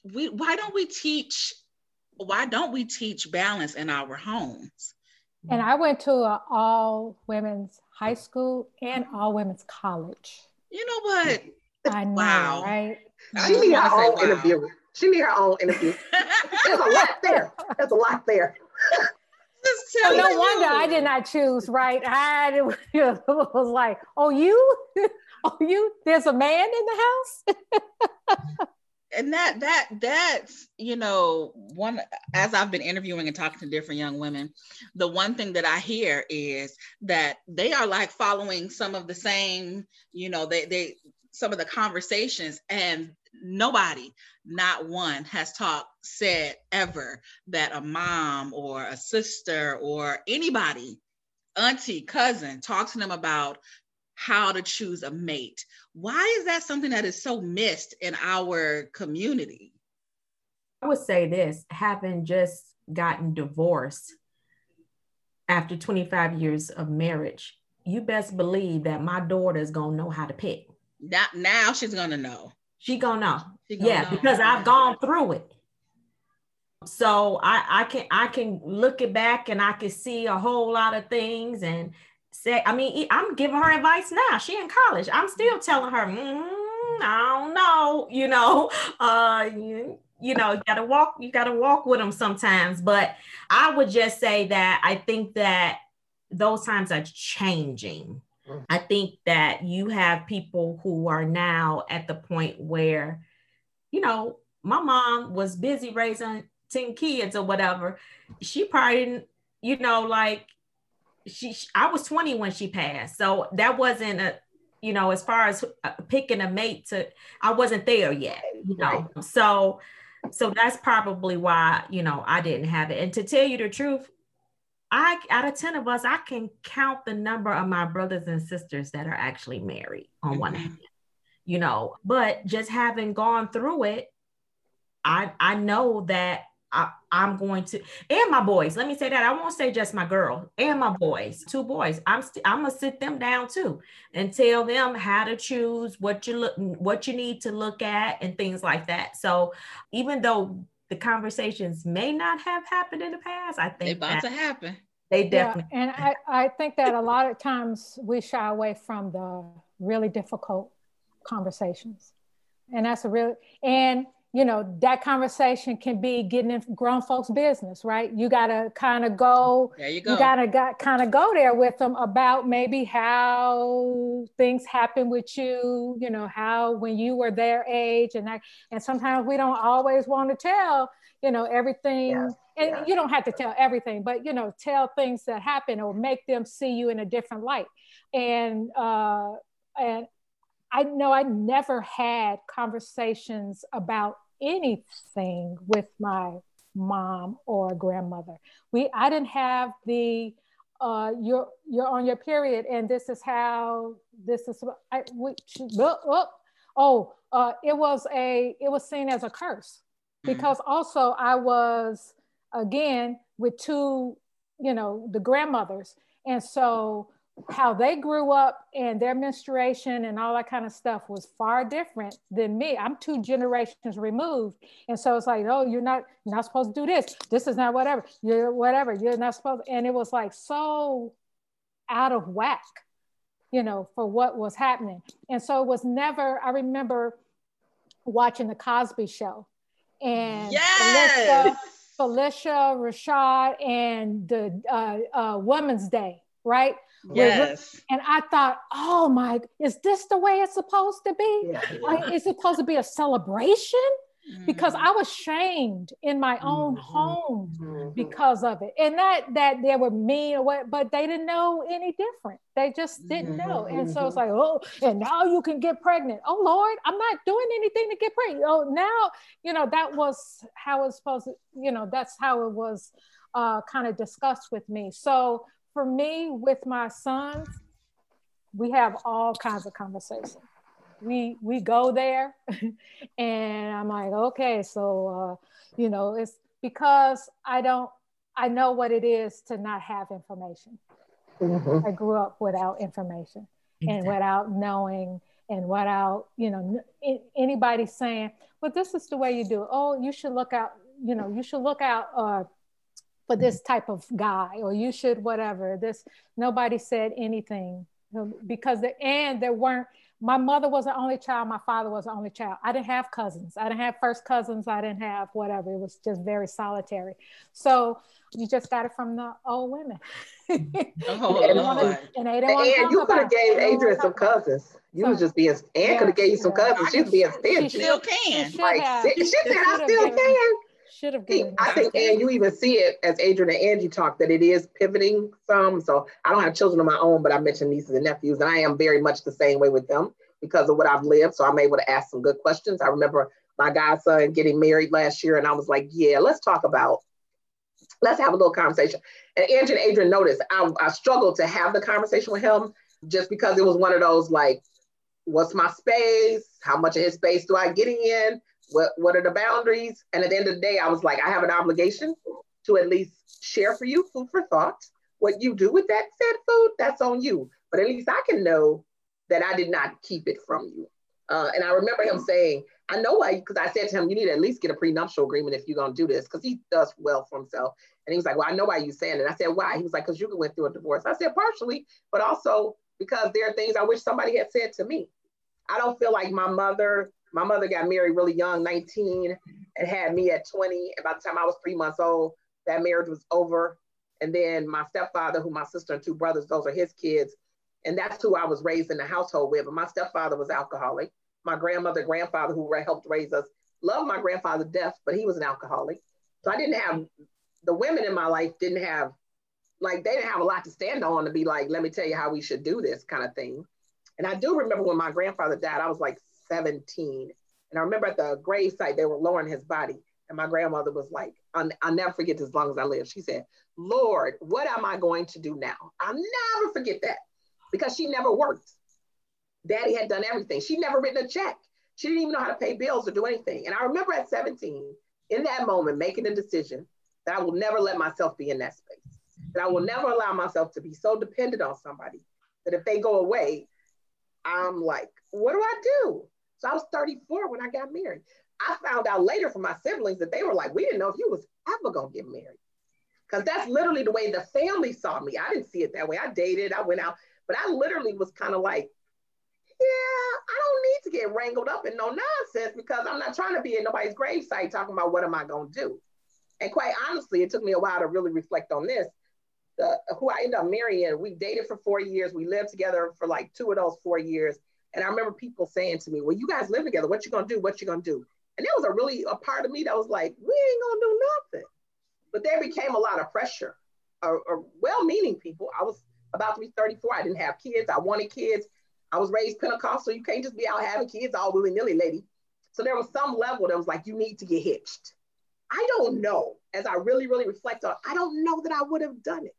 why don't we teach balance in our homes? And I went to an all women's high school and all women's college. You know what? I know, wow. Right? She need her own interview. There's a lot there. So no wonder I did not choose, right? I was like, oh, you, there's a man in the house? And that's, you know, one, as I've been interviewing and talking to different young women, the one thing that I hear is that they are like following some of the same, you know, they some of the conversations, and nobody, not one, has said ever that a mom or a sister or anybody, auntie, cousin, talks to them about how to choose a mate. Why is that something that is so missed in our community? I would say this, having just gotten divorced after 25 years of marriage, you best believe that my daughter is going to know how to pick. Now she's going to know. She going to know. Because I've gone through it. So I can look it back and I can see a whole lot of things and say, I mean, I'm giving her advice now. She in college. I'm still telling her, I don't know, you know, you gotta walk with them sometimes. But I would just say that I think that those times are changing. I think that you have people who are now at the point where, you know, my mom was busy raising 10 kids or whatever. She probably didn't, you know, like I was 20 when she passed. So that wasn't a, you know, as far as picking a mate I wasn't there yet, you know? Right. So that's probably why, you know, I didn't have it. And to tell you the truth, out of 10 of us, I can count the number of my brothers and sisters that are actually married on one hand, you know, but just having gone through it, I know that I'm going to, and my boys, let me say that. I won't say just my girl and my boys, two boys. I'm going to sit them down too and tell them how to choose what you need to look at and things like that. So even though the conversations may not have happened in the past, I think they're about to happen. They definitely. Yeah, and I think that a lot of times we shy away from the really difficult conversations. And that's you know, that conversation can be getting in grown folks' business, right? You got to kind of go, you got to kind of go there with them about maybe how things happen with you, you know, how, when you were their age and sometimes we don't always want to tell, you know, everything. Yeah. And you don't have to tell everything, but, you know, tell things that happen or make them see you in a different light. And I know I never had conversations about anything with my mom or grandmother. I didn't have the you're on your period and this is how this is. It was seen as a curse because also I was, again, with two, you know, the grandmothers, and so how they grew up and their menstruation and all that kind of stuff was far different than me. I'm two generations removed. And so it's like, oh, you're not supposed to do this. This is not whatever. You're whatever. You're not supposed to. And it was like so out of whack, you know, for what was happening. And so it was never, I remember watching The Cosby Show and Felicia, Rashad, and the Women's Day, right? Yes. And I thought, oh my, is this the way it's supposed to be? Yeah. Like, it's supposed to be a celebration? because I was shamed in my own home because of it. And not that they were mean or what, but they didn't know any different. They just didn't know. And so it's like, oh, and now you can get pregnant. Oh Lord, I'm not doing anything to get pregnant. Oh, now, you know, that was how it's supposed to, you know, that's how it was kind of discussed with me. So for me, with my sons, we have all kinds of conversations. We go there and I'm like, okay, so, you know, it's because I know what it is to not have information. I grew up without information and without knowing and without, you know, anybody saying, well, this is the way you do it. Oh, you should look out, you know, you should look out for this type of guy, or you should whatever this, nobody said anything because there weren't. My mother was the only child. My father was the only child. I didn't have cousins. I didn't have first cousins. I didn't have whatever. It was just very solitary. So you just got it from the old women. And you could have gave Adrienne some cousins. You was just being, Anne could have gave you some cousins. She's being stingy. She still can. She said, I still can. Should have given. I think, Anne, you even see it as Adrienne and Angie talk, that it is pivoting some. So I don't have children of my own, but I mentioned nieces and nephews, and I am very much the same way with them because of what I've lived. So I'm able to ask some good questions. I remember my godson getting married last year, and I was like, yeah, let's have a little conversation. And Angie and Adrienne noticed I struggled to have the conversation with him just because it was one of those, like, what's my space? How much of his space do I get in? What are the boundaries? And at the end of the day, I was like, I have an obligation to at least share for you food for thought. What you do with that said food, that's on you. But at least I can know that I did not keep it from you. And I remember him saying, I know why, because I said to him, you need to at least get a prenuptial agreement if you're going to do this, because he does well for himself. And he was like, well, I know why you're saying it. I said, why? He was like, because you went through a divorce. I said, partially, but also because there are things I wish somebody had said to me. I don't feel like my mother got married really young, 19, and had me at 20. And by the time I was 3 months old, that marriage was over. And then my stepfather, who my sister and two brothers, those are his kids. And that's who I was raised in the household with. But my stepfather was alcoholic. My grandmother, grandfather, who helped raise us, loved my grandfather to death, but he was an alcoholic. So I didn't have, the women in my life didn't have, like, they didn't have a lot to stand on to be like, let me tell you how we should do this kind of thing. And I do remember when my grandfather died, I was like 17. And I remember at the gravesite, they were lowering his body. And my grandmother was like, I'll never forget this as long as I live. She said, Lord, what am I going to do now? I'll never forget that, because she never worked. Daddy had done everything. She'd never written a check. She didn't even know how to pay bills or do anything. And I remember at 17, in that moment, making a decision that I will never let myself be in that space, that I will never allow myself to be so dependent on somebody that if they go away, I'm like, what do I do? So I was 34 when I got married. I found out later from my siblings that they were like, we didn't know if you was ever gonna get married. Cause that's literally the way the family saw me. I didn't see it that way. I dated, I went out, but I literally was kind of like, yeah, I don't need to get wrangled up in no nonsense, because I'm not trying to be at nobody's gravesite talking about what am I gonna do. And quite honestly, it took me a while to really reflect on this. Who I ended up marrying, we dated for 4 years. We lived together for like two of those 4 years. And I remember people saying to me, well, you guys live together. What you gonna do? What you gonna do? And there was a part of me that was like, we ain't gonna do nothing. But there became a lot of pressure. Or well-meaning people. I was about to be 34. I didn't have kids. I wanted kids. I was raised Pentecostal. You can't just be out having kids all willy-nilly, lady. So there was some level that was like, you need to get hitched. I don't know. As I really, really reflect on, I don't know that I would have done it.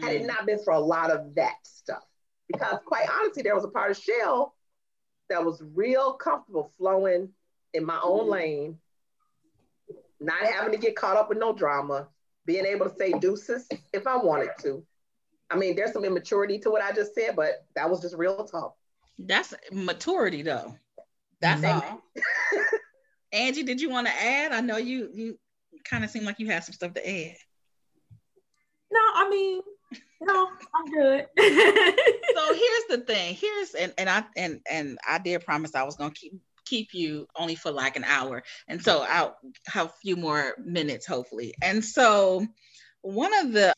Had it not been for a lot of that stuff. Because quite honestly, there was a part of Shell that was real comfortable flowing in my own lane, not having to get caught up in no drama, being able to say deuces if I wanted to. I mean, there's some immaturity to what I just said, but that was just real talk. That's maturity though. That's all. Angie, did you want to add? I know you kind of seem like you had some stuff to add. No, I mean, no, I'm good. So here's the thing. I did promise I was gonna keep you only for like an hour, and so I'll have a few more minutes hopefully. And so one of the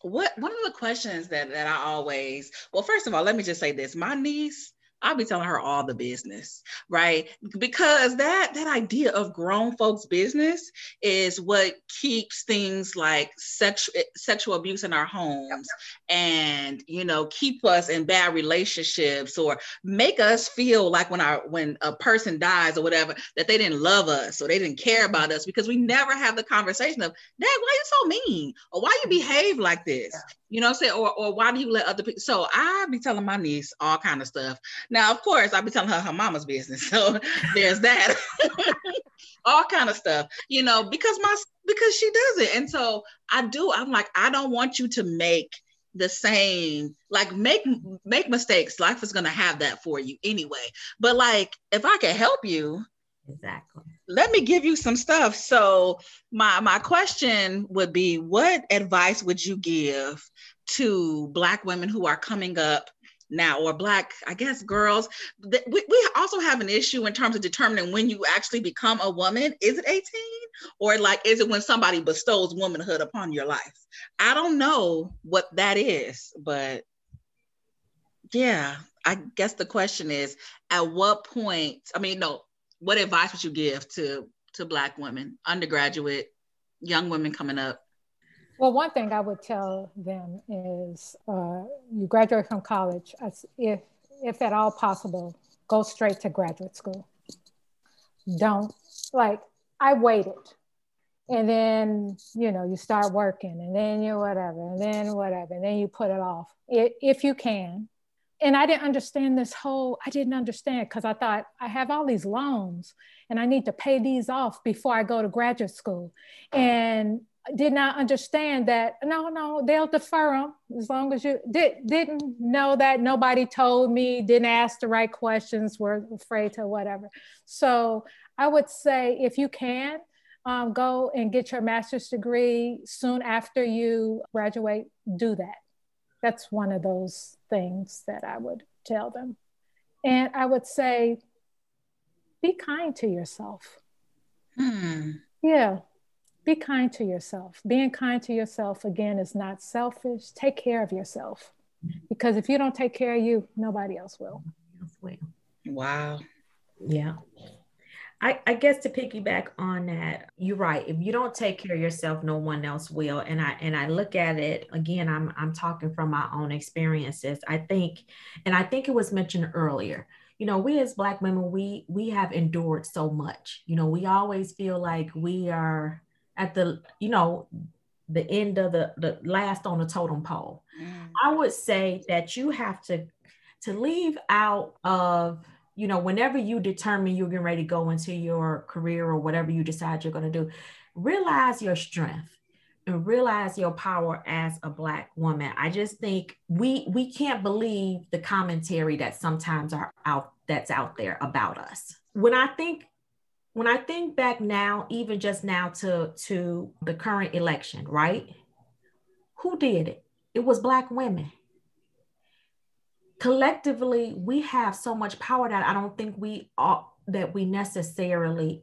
questions that I always, well, first of all, let me just say this. My niece I'll be telling her all the business, right? Because that idea of grown folks' business is what keeps things like sexual abuse in our homes, and, you know, keep us in bad relationships, or make us feel like when a person dies or whatever, that they didn't love us or they didn't care about us, because we never have the conversation of, Dad, why you so mean? Or why you behave like this? Yeah. You know what I'm saying? Or why do you let other people? So I be telling my niece all kind of stuff. Now, of course, I be telling her mama's business. So there's that. All kind of stuff, you know, because she does it. And so I'm like, I don't want you to make the same, like make mistakes. Life is going to have that for you anyway. But like, if I can help you, exactly, let me give you some stuff. So my question would be, what advice would you give to Black women who are coming up now, or Black, I guess, girls? We also have an issue in terms of determining when you actually become a woman. Is it 18? Or like, is it when somebody bestows womanhood upon your life? I don't know what that is, but yeah, I guess the question is, at what point, what advice would you give to Black women, undergraduate, young women coming up? Well, one thing I would tell them is, you graduate from college, if at all possible, go straight to graduate school. Don't, like, I waited. And then, you know, you start working, and then you whatever, and then whatever, and then you put it off, if you can. And I didn't understand, because I thought, I have all these loans and I need to pay these off before I go to graduate school. And did not understand that, no, they'll defer them as long as you didn't know that. Nobody told me, didn't ask the right questions, were afraid to whatever. So I would say, if you can, go and get your master's degree soon after you graduate, do that. That's one of those things that I would tell them. And I would say, be kind to yourself. Mm. Yeah, be kind to yourself. Being kind to yourself, again, is not selfish. Take care of yourself, because if you don't take care of you, nobody else will. Wow. Yeah. I guess to piggyback on that, you're right. If you don't take care of yourself, no one else will. And I look at it again, I'm talking from my own experiences. I think it was mentioned earlier, you know, we as Black women, we have endured so much. You know, we always feel like we are at the, you know, the end of the last on the totem pole. Mm. I would say that you have to leave out of, you know, whenever you determine you're getting ready to go into your career or whatever you decide you're going to do, realize your strength and realize your power as a Black woman. I just think we can't believe the commentary that sometimes that's out there about us. When I think back now, even just now to the current election, right? Who did it? It was Black women. Collectively, we have so much power that I don't think we necessarily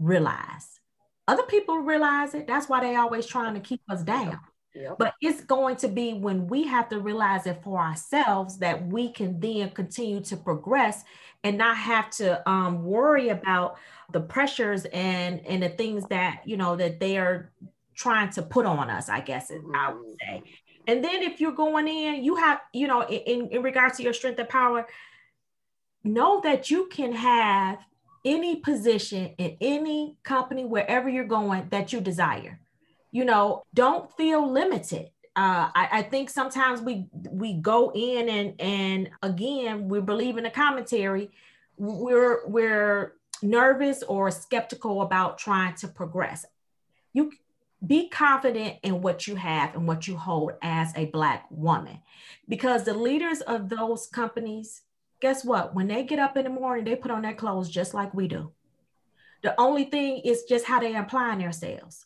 realize. Other people realize it. That's why they always trying to keep us down. Yep. But it's going to be when we have to realize it for ourselves that we can then continue to progress and not have to worry about the pressures and the things that, you know, that they are trying to put on us, I guess, is I would say. And then if you're going in, you have, you know, in regards to your strength and power, know that you can have any position in any company, wherever you're going, that you desire. You know, don't feel limited. I think sometimes we go in and again, we believe in the commentary. We're nervous or skeptical about trying to progress. You be confident in what you have and what you hold as a Black woman, because the leaders of those companies, guess what? When they get up in the morning, they put on their clothes just like we do. The only thing is just how they're applying themselves.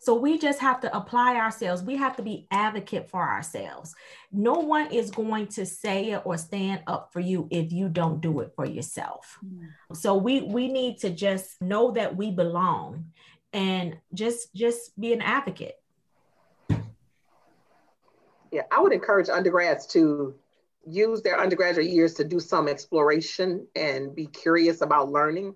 So we just have to apply ourselves. We have to be advocate for ourselves. No one is going to say it or stand up for you if you don't do it for yourself. Mm-hmm. So we need to just know that we belong, and just be an advocate. Yeah, I would encourage undergrads to use their undergraduate years to do some exploration and be curious about learning.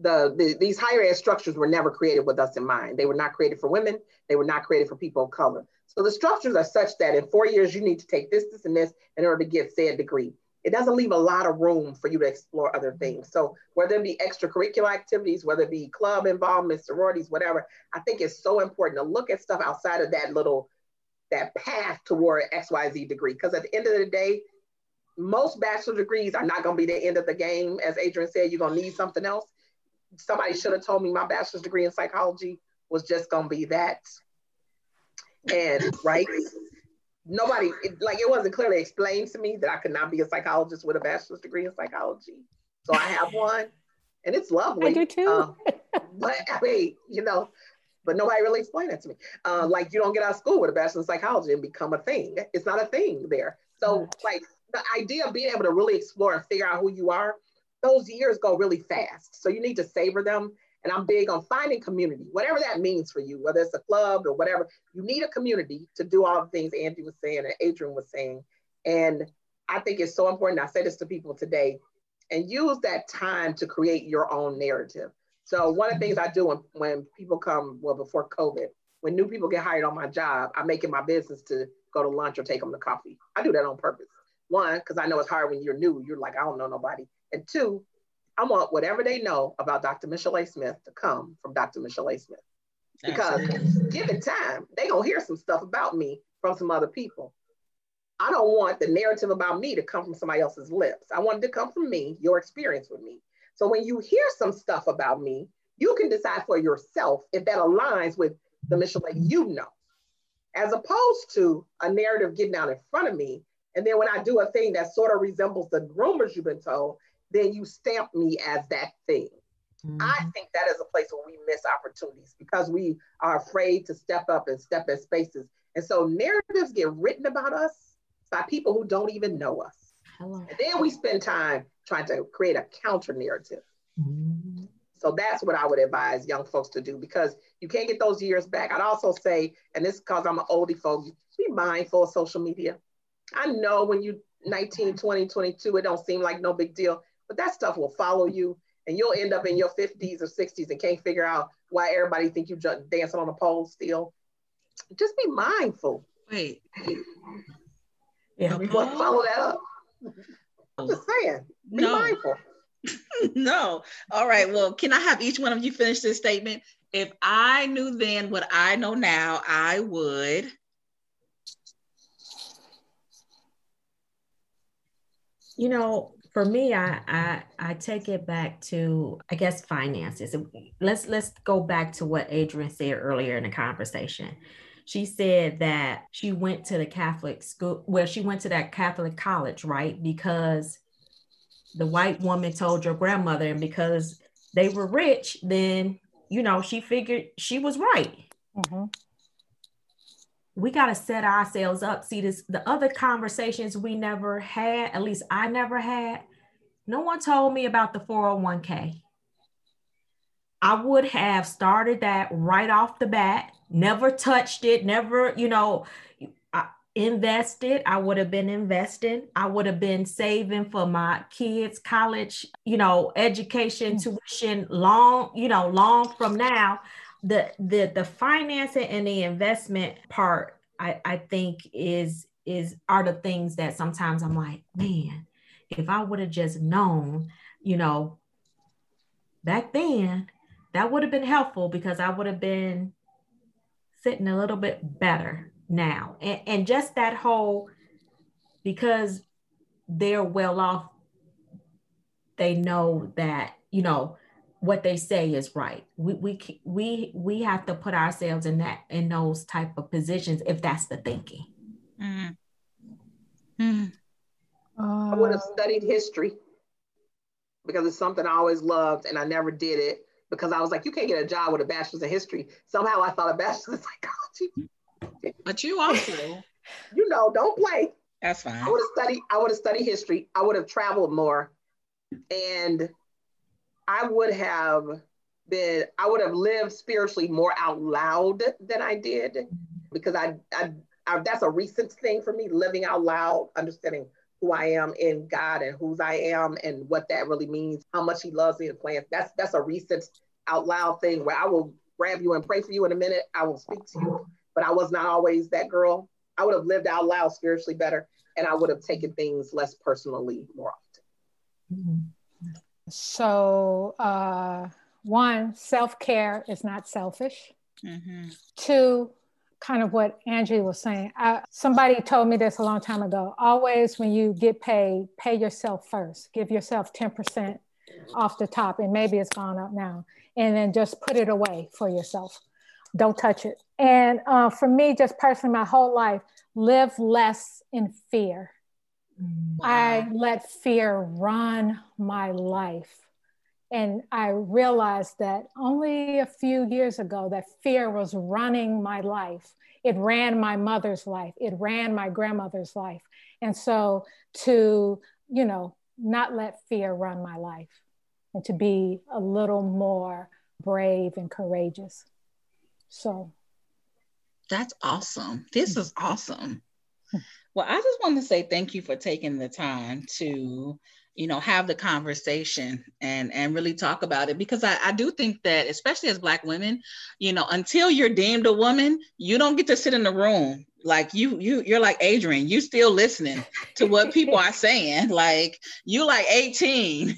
These higher ed structures were never created with us in mind. They were not created for women. They were not created for people of color. So the structures are such that in 4 years, you need to take this, this, and this in order to get said degree. It doesn't leave a lot of room for you to explore other things. So whether it be extracurricular activities, whether it be club involvement, sororities, whatever, I think it's so important to look at stuff outside of that path toward XYZ degree. Because at the end of the day, most bachelor degrees are not going to be the end of the game. As Adrienne said, you're going to need something else. Somebody should have told me my bachelor's degree in psychology was just going to be that. And right, nobody, it wasn't clearly explained to me that I could not be a psychologist with a bachelor's degree in psychology. So I have one, and it's lovely. I do too. But nobody really explained that to me. You don't get out of school with a bachelor in psychology and become a thing. It's not a thing there. So the idea of being able to really explore and figure out who you are, those years go really fast. So you need to savor them. And I'm big on finding community, whatever that means for you, whether it's a club or whatever, you need a community to do all the things Angie was saying and Adrienne was saying. And I think it's so important. I say this to people today, and use that time to create your own narrative. So one of the things I do when people come, before COVID, when new people get hired on my job, I make it my business to go to lunch or take them to coffee. I do that on purpose. One, because I know it's hard when you're new, you're like, I don't know nobody. And two, I want whatever they know about Dr. Michelle A. Smith to come from Dr. Michelle A. Smith. Because given time, they gonna hear some stuff about me from some other people. I don't want the narrative about me to come from somebody else's lips. I want it to come from me, your experience with me. So when you hear some stuff about me, you can decide for yourself if that aligns with the Michelle A. you know, as opposed to a narrative getting out in front of me. And then when I do a thing that sort of resembles the rumors you've been told, then you stamp me as that thing. Mm-hmm. I think that is a place where we miss opportunities because we are afraid to step up and step in spaces. And so narratives get written about us by people who don't even know us. Hello. And then we spend time trying to create a counter narrative. Mm-hmm. So that's what I would advise young folks to do because you can't get those years back. I'd also say, and this is because I'm an oldie folk, be mindful of social media. I know when you're 19, 20, 22, it don't seem like no big deal. But that stuff will follow you and you'll end up in your 50s or 60s and can't figure out why everybody think you just dancing on a pole still. Just be mindful. Wait. Yeah. You want to follow that up? I'm just saying, be mindful. No. All right. Well, can I have each one of you finish this statement? If I knew then what I know now, I would. You know, for me, I take it back to, I guess, finances. Let's go back to what Adrienne said earlier in the conversation. She said that she went to the Catholic school, she went to that Catholic college, right? Because the white woman told your grandmother, and because they were rich, then, she figured she was right. Mm-hmm. We got to set ourselves up. See, the other conversations we never had, at least I never had, no one told me about the 401k. I would have started that right off the bat, never touched it, never, invested. I would have been investing. I would have been saving for my kids' college, education, tuition, long from now. The financing and the investment part, I think are the things that sometimes I'm like, man, if I would have just known, back then, that would have been helpful because I would have been sitting a little bit better now. And just that whole, because they're well off, they know that, what they say is right. We have to put ourselves in those type of positions if that's the thinking. Mm. Mm. I would have studied history because it's something I always loved and I never did it because I was like, you can't get a job with a bachelor's in history. Somehow I thought a bachelor's in psychology. But you also, don't play. That's fine. I would have studied history. I would have traveled more, and I would have lived spiritually more out loud than I did because that's a recent thing for me, living out loud, understanding who I am in God and whose I am and what that really means, how much he loves me and plans. That's a recent out loud thing where I will grab you and pray for you in a minute. I will speak to you, but I was not always that girl. I would have lived out loud spiritually better, and I would have taken things less personally more often. So one, self-care is not selfish. Mm-hmm. Two, kind of what Angee was saying. Somebody told me this a long time ago. Always when you get paid, pay yourself first. Give yourself 10% off the top, and maybe it's gone up now. And then just put it away for yourself. Don't touch it. And for me, just personally, my whole life, live less in fear. Wow. I let fear run my life. And I realized that only a few years ago that fear was running my life. It ran my mother's life. It ran my grandmother's life. And so to, you know, not let fear run my life and to be a little more brave and courageous. So. That's awesome. This is awesome. Well, I just want to say thank you for taking the time to, you know, have the conversation and really talk about it, because I do think that, especially as Black women, you know, until you're deemed a woman, you don't get to sit in the room. Like you're like Adrienne, you still listening to what people are saying. Like you like 18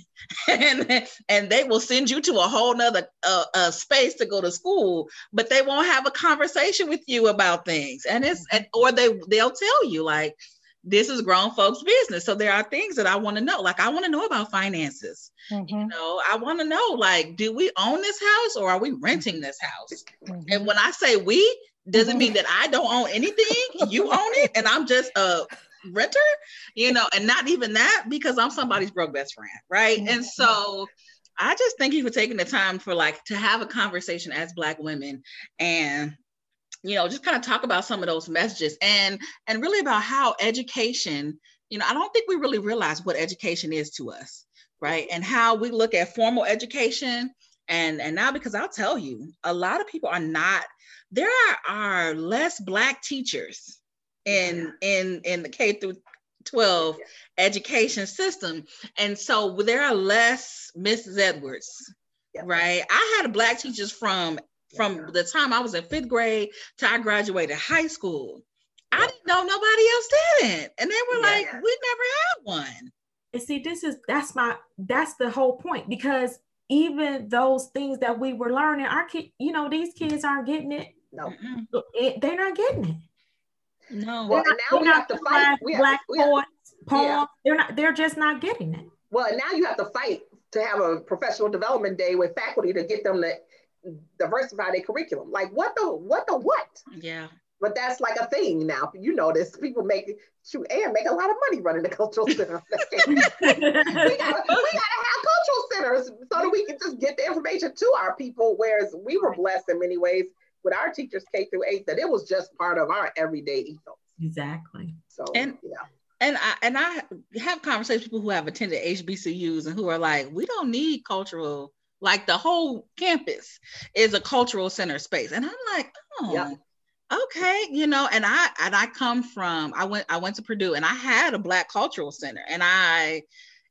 and they will send you to a whole nother space to go to school, but they won't have a conversation with you about things. And it's, or they'll tell you like, this is grown folks' business. So there are things that I want to know. Like I want to know about finances. Mm-hmm. You know, I want to know, like, do we own this house or are we renting this house? Mm-hmm. And when I say we, doesn't mean that I don't own anything. You own it, and I'm just a renter. You know, and not even that, because I'm somebody's broke best friend, right? Mm-hmm. And so I just thank you for taking the time for like to have a conversation as Black women and, you know, just kind of talk about some of those messages and really about how education, you know, I don't think we really realize what education is to us, right? And how we look at formal education. And now, because I'll tell you, a lot of people are not, there are less Black teachers in the K through 12 education system. And so there are less Mrs. Edwards, right? I had Black teachers from the time I was in 5th grade till I graduated high school. I didn't know nobody else did it. And they were like, we never had one. And see, that's the whole point, because even those things that we were learning, our kids, you know, these kids aren't getting it. No, they're not getting it. No, well, now we have to fight. Black poets, poems, they're just not getting it. Well, now you have to fight to have a professional development day with faculty to get them to diversify their curriculum. Like what? Yeah. But that's like a thing now. You notice people make a lot of money running the cultural center. we gotta have cultural centers so that we can just get the information to our people. Whereas we were blessed in many ways with our teachers K through 8 that it was just part of our everyday ethos. Exactly. So and I have conversations with people who have attended HBCUs and who are like, we don't need cultural. Like the whole campus is a cultural center space. And I'm like, okay, you know, I went to Purdue and I had a Black cultural center. And I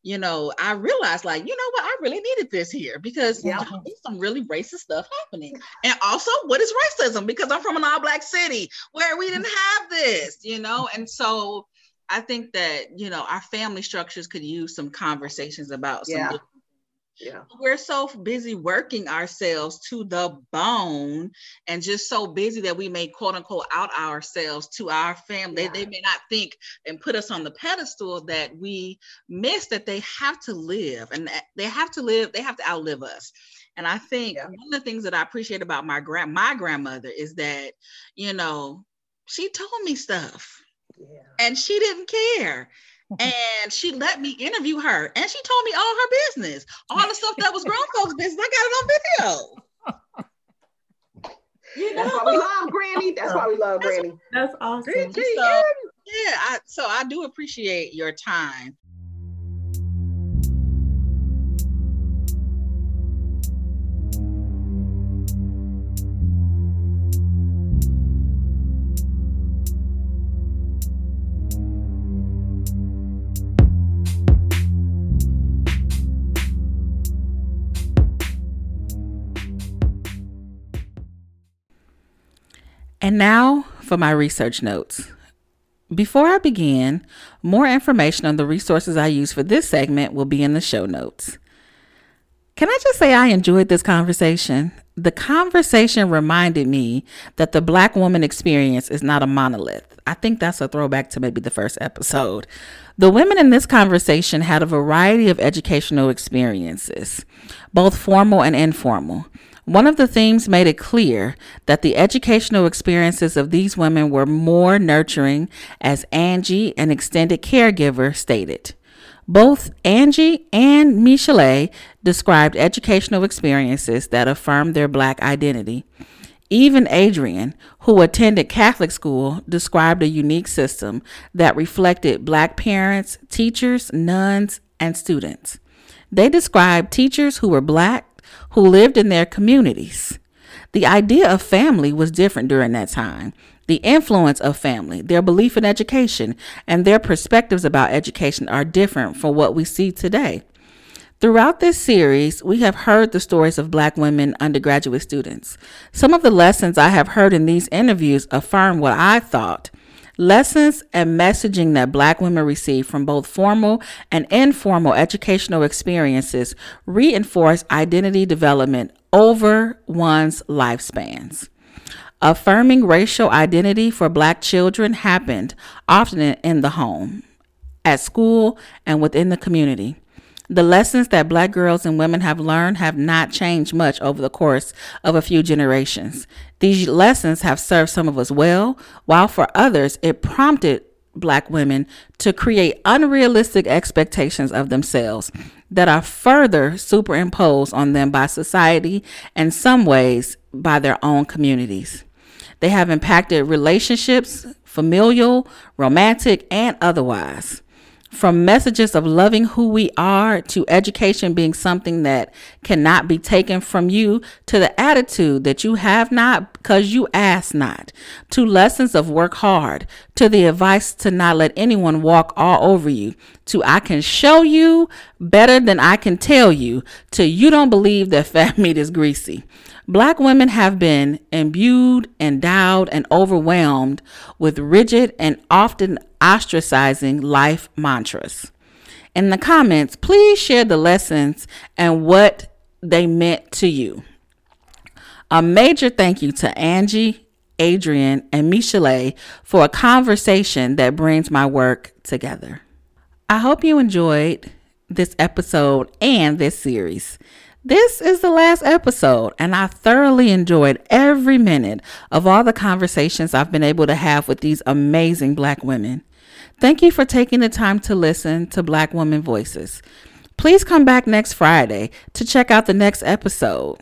realized like, you know what, I really needed this here because there's some really racist stuff happening. And also what is racism? Because I'm from an all Black city where we didn't have this, you know? And so I think that, you know, our family structures could use some conversations about some we're so busy working ourselves to the bone and just so busy that we may quote unquote out ourselves to our family. They may not think and put us on the pedestal that we miss that they have to live and they have to outlive us. And I think one of the things that I appreciate about my grandmother is that, you know, she told me stuff and she didn't care. And she let me interview her and she told me all her business, all the stuff that was grown folks' business. I got it on video. You know? That's why we love Granny. That's awesome. So, so I do appreciate your time. And now for my research notes. Before I begin, more information on the resources I use for this segment will be in the show notes. Can I just say I enjoyed this conversation? The conversation reminded me that the Black woman experience is not a monolith. I think that's a throwback to maybe the first episode. The women in this conversation had a variety of educational experiences, both formal and informal. One of the themes made it clear that the educational experiences of these women were more nurturing, as Angee, an extended caregiver, stated. Both Angee and Michelle A. described educational experiences that affirmed their Black identity. Even Adrienne, who attended Catholic school, described a unique system that reflected Black parents, teachers, nuns, and students. They described teachers who were Black, who lived in their communities. The idea of family was different during that time. The influence of family, their belief in education, and their perspectives about education are different from what we see today. Throughout this series, we have heard the stories of Black women undergraduate students. Some of the lessons I have heard in these interviews affirm what I thought. Lessons and messaging that Black women receive from both formal and informal educational experiences reinforce identity development over one's lifespans. Affirming racial identity for Black children happened often in the home, at school, and within the community. The lessons that Black girls and women have learned have not changed much over the course of a few generations. These lessons have served some of us well, while for others, it prompted Black women to create unrealistic expectations of themselves that are further superimposed on them by society and, in some ways, by their own communities. They have impacted relationships, familial, romantic, and otherwise. From messages of loving who we are to education being something that cannot be taken from you, to the attitude that you have not because you ask not, to lessons of work hard, to the advice to not let anyone walk all over you, to I can show you better than I can tell you, to you don't believe that fat meat is greasy. Black women have been imbued, endowed, and overwhelmed with rigid and often ostracizing life mantras. In the comments, please share the lessons and what they meant to you. A major thank you to Angee, Adrienne, and Michelle A. for a conversation that brings my work together. I hope you enjoyed this episode and this series. This is the last episode, and I thoroughly enjoyed every minute of all the conversations I've been able to have with these amazing Black women. Thank you for taking the time to listen to Black Woman Voices. Please come back next Friday to check out the next episode.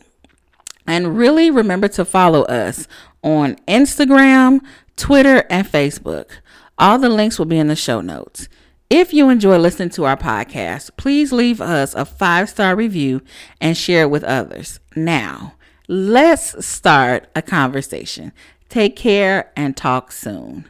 And really remember to follow us on Instagram, Twitter, and Facebook. All the links will be in the show notes. If you enjoy listening to our podcast, please leave us a 5-star review and share it with others. Now, let's start a conversation. Take care and talk soon.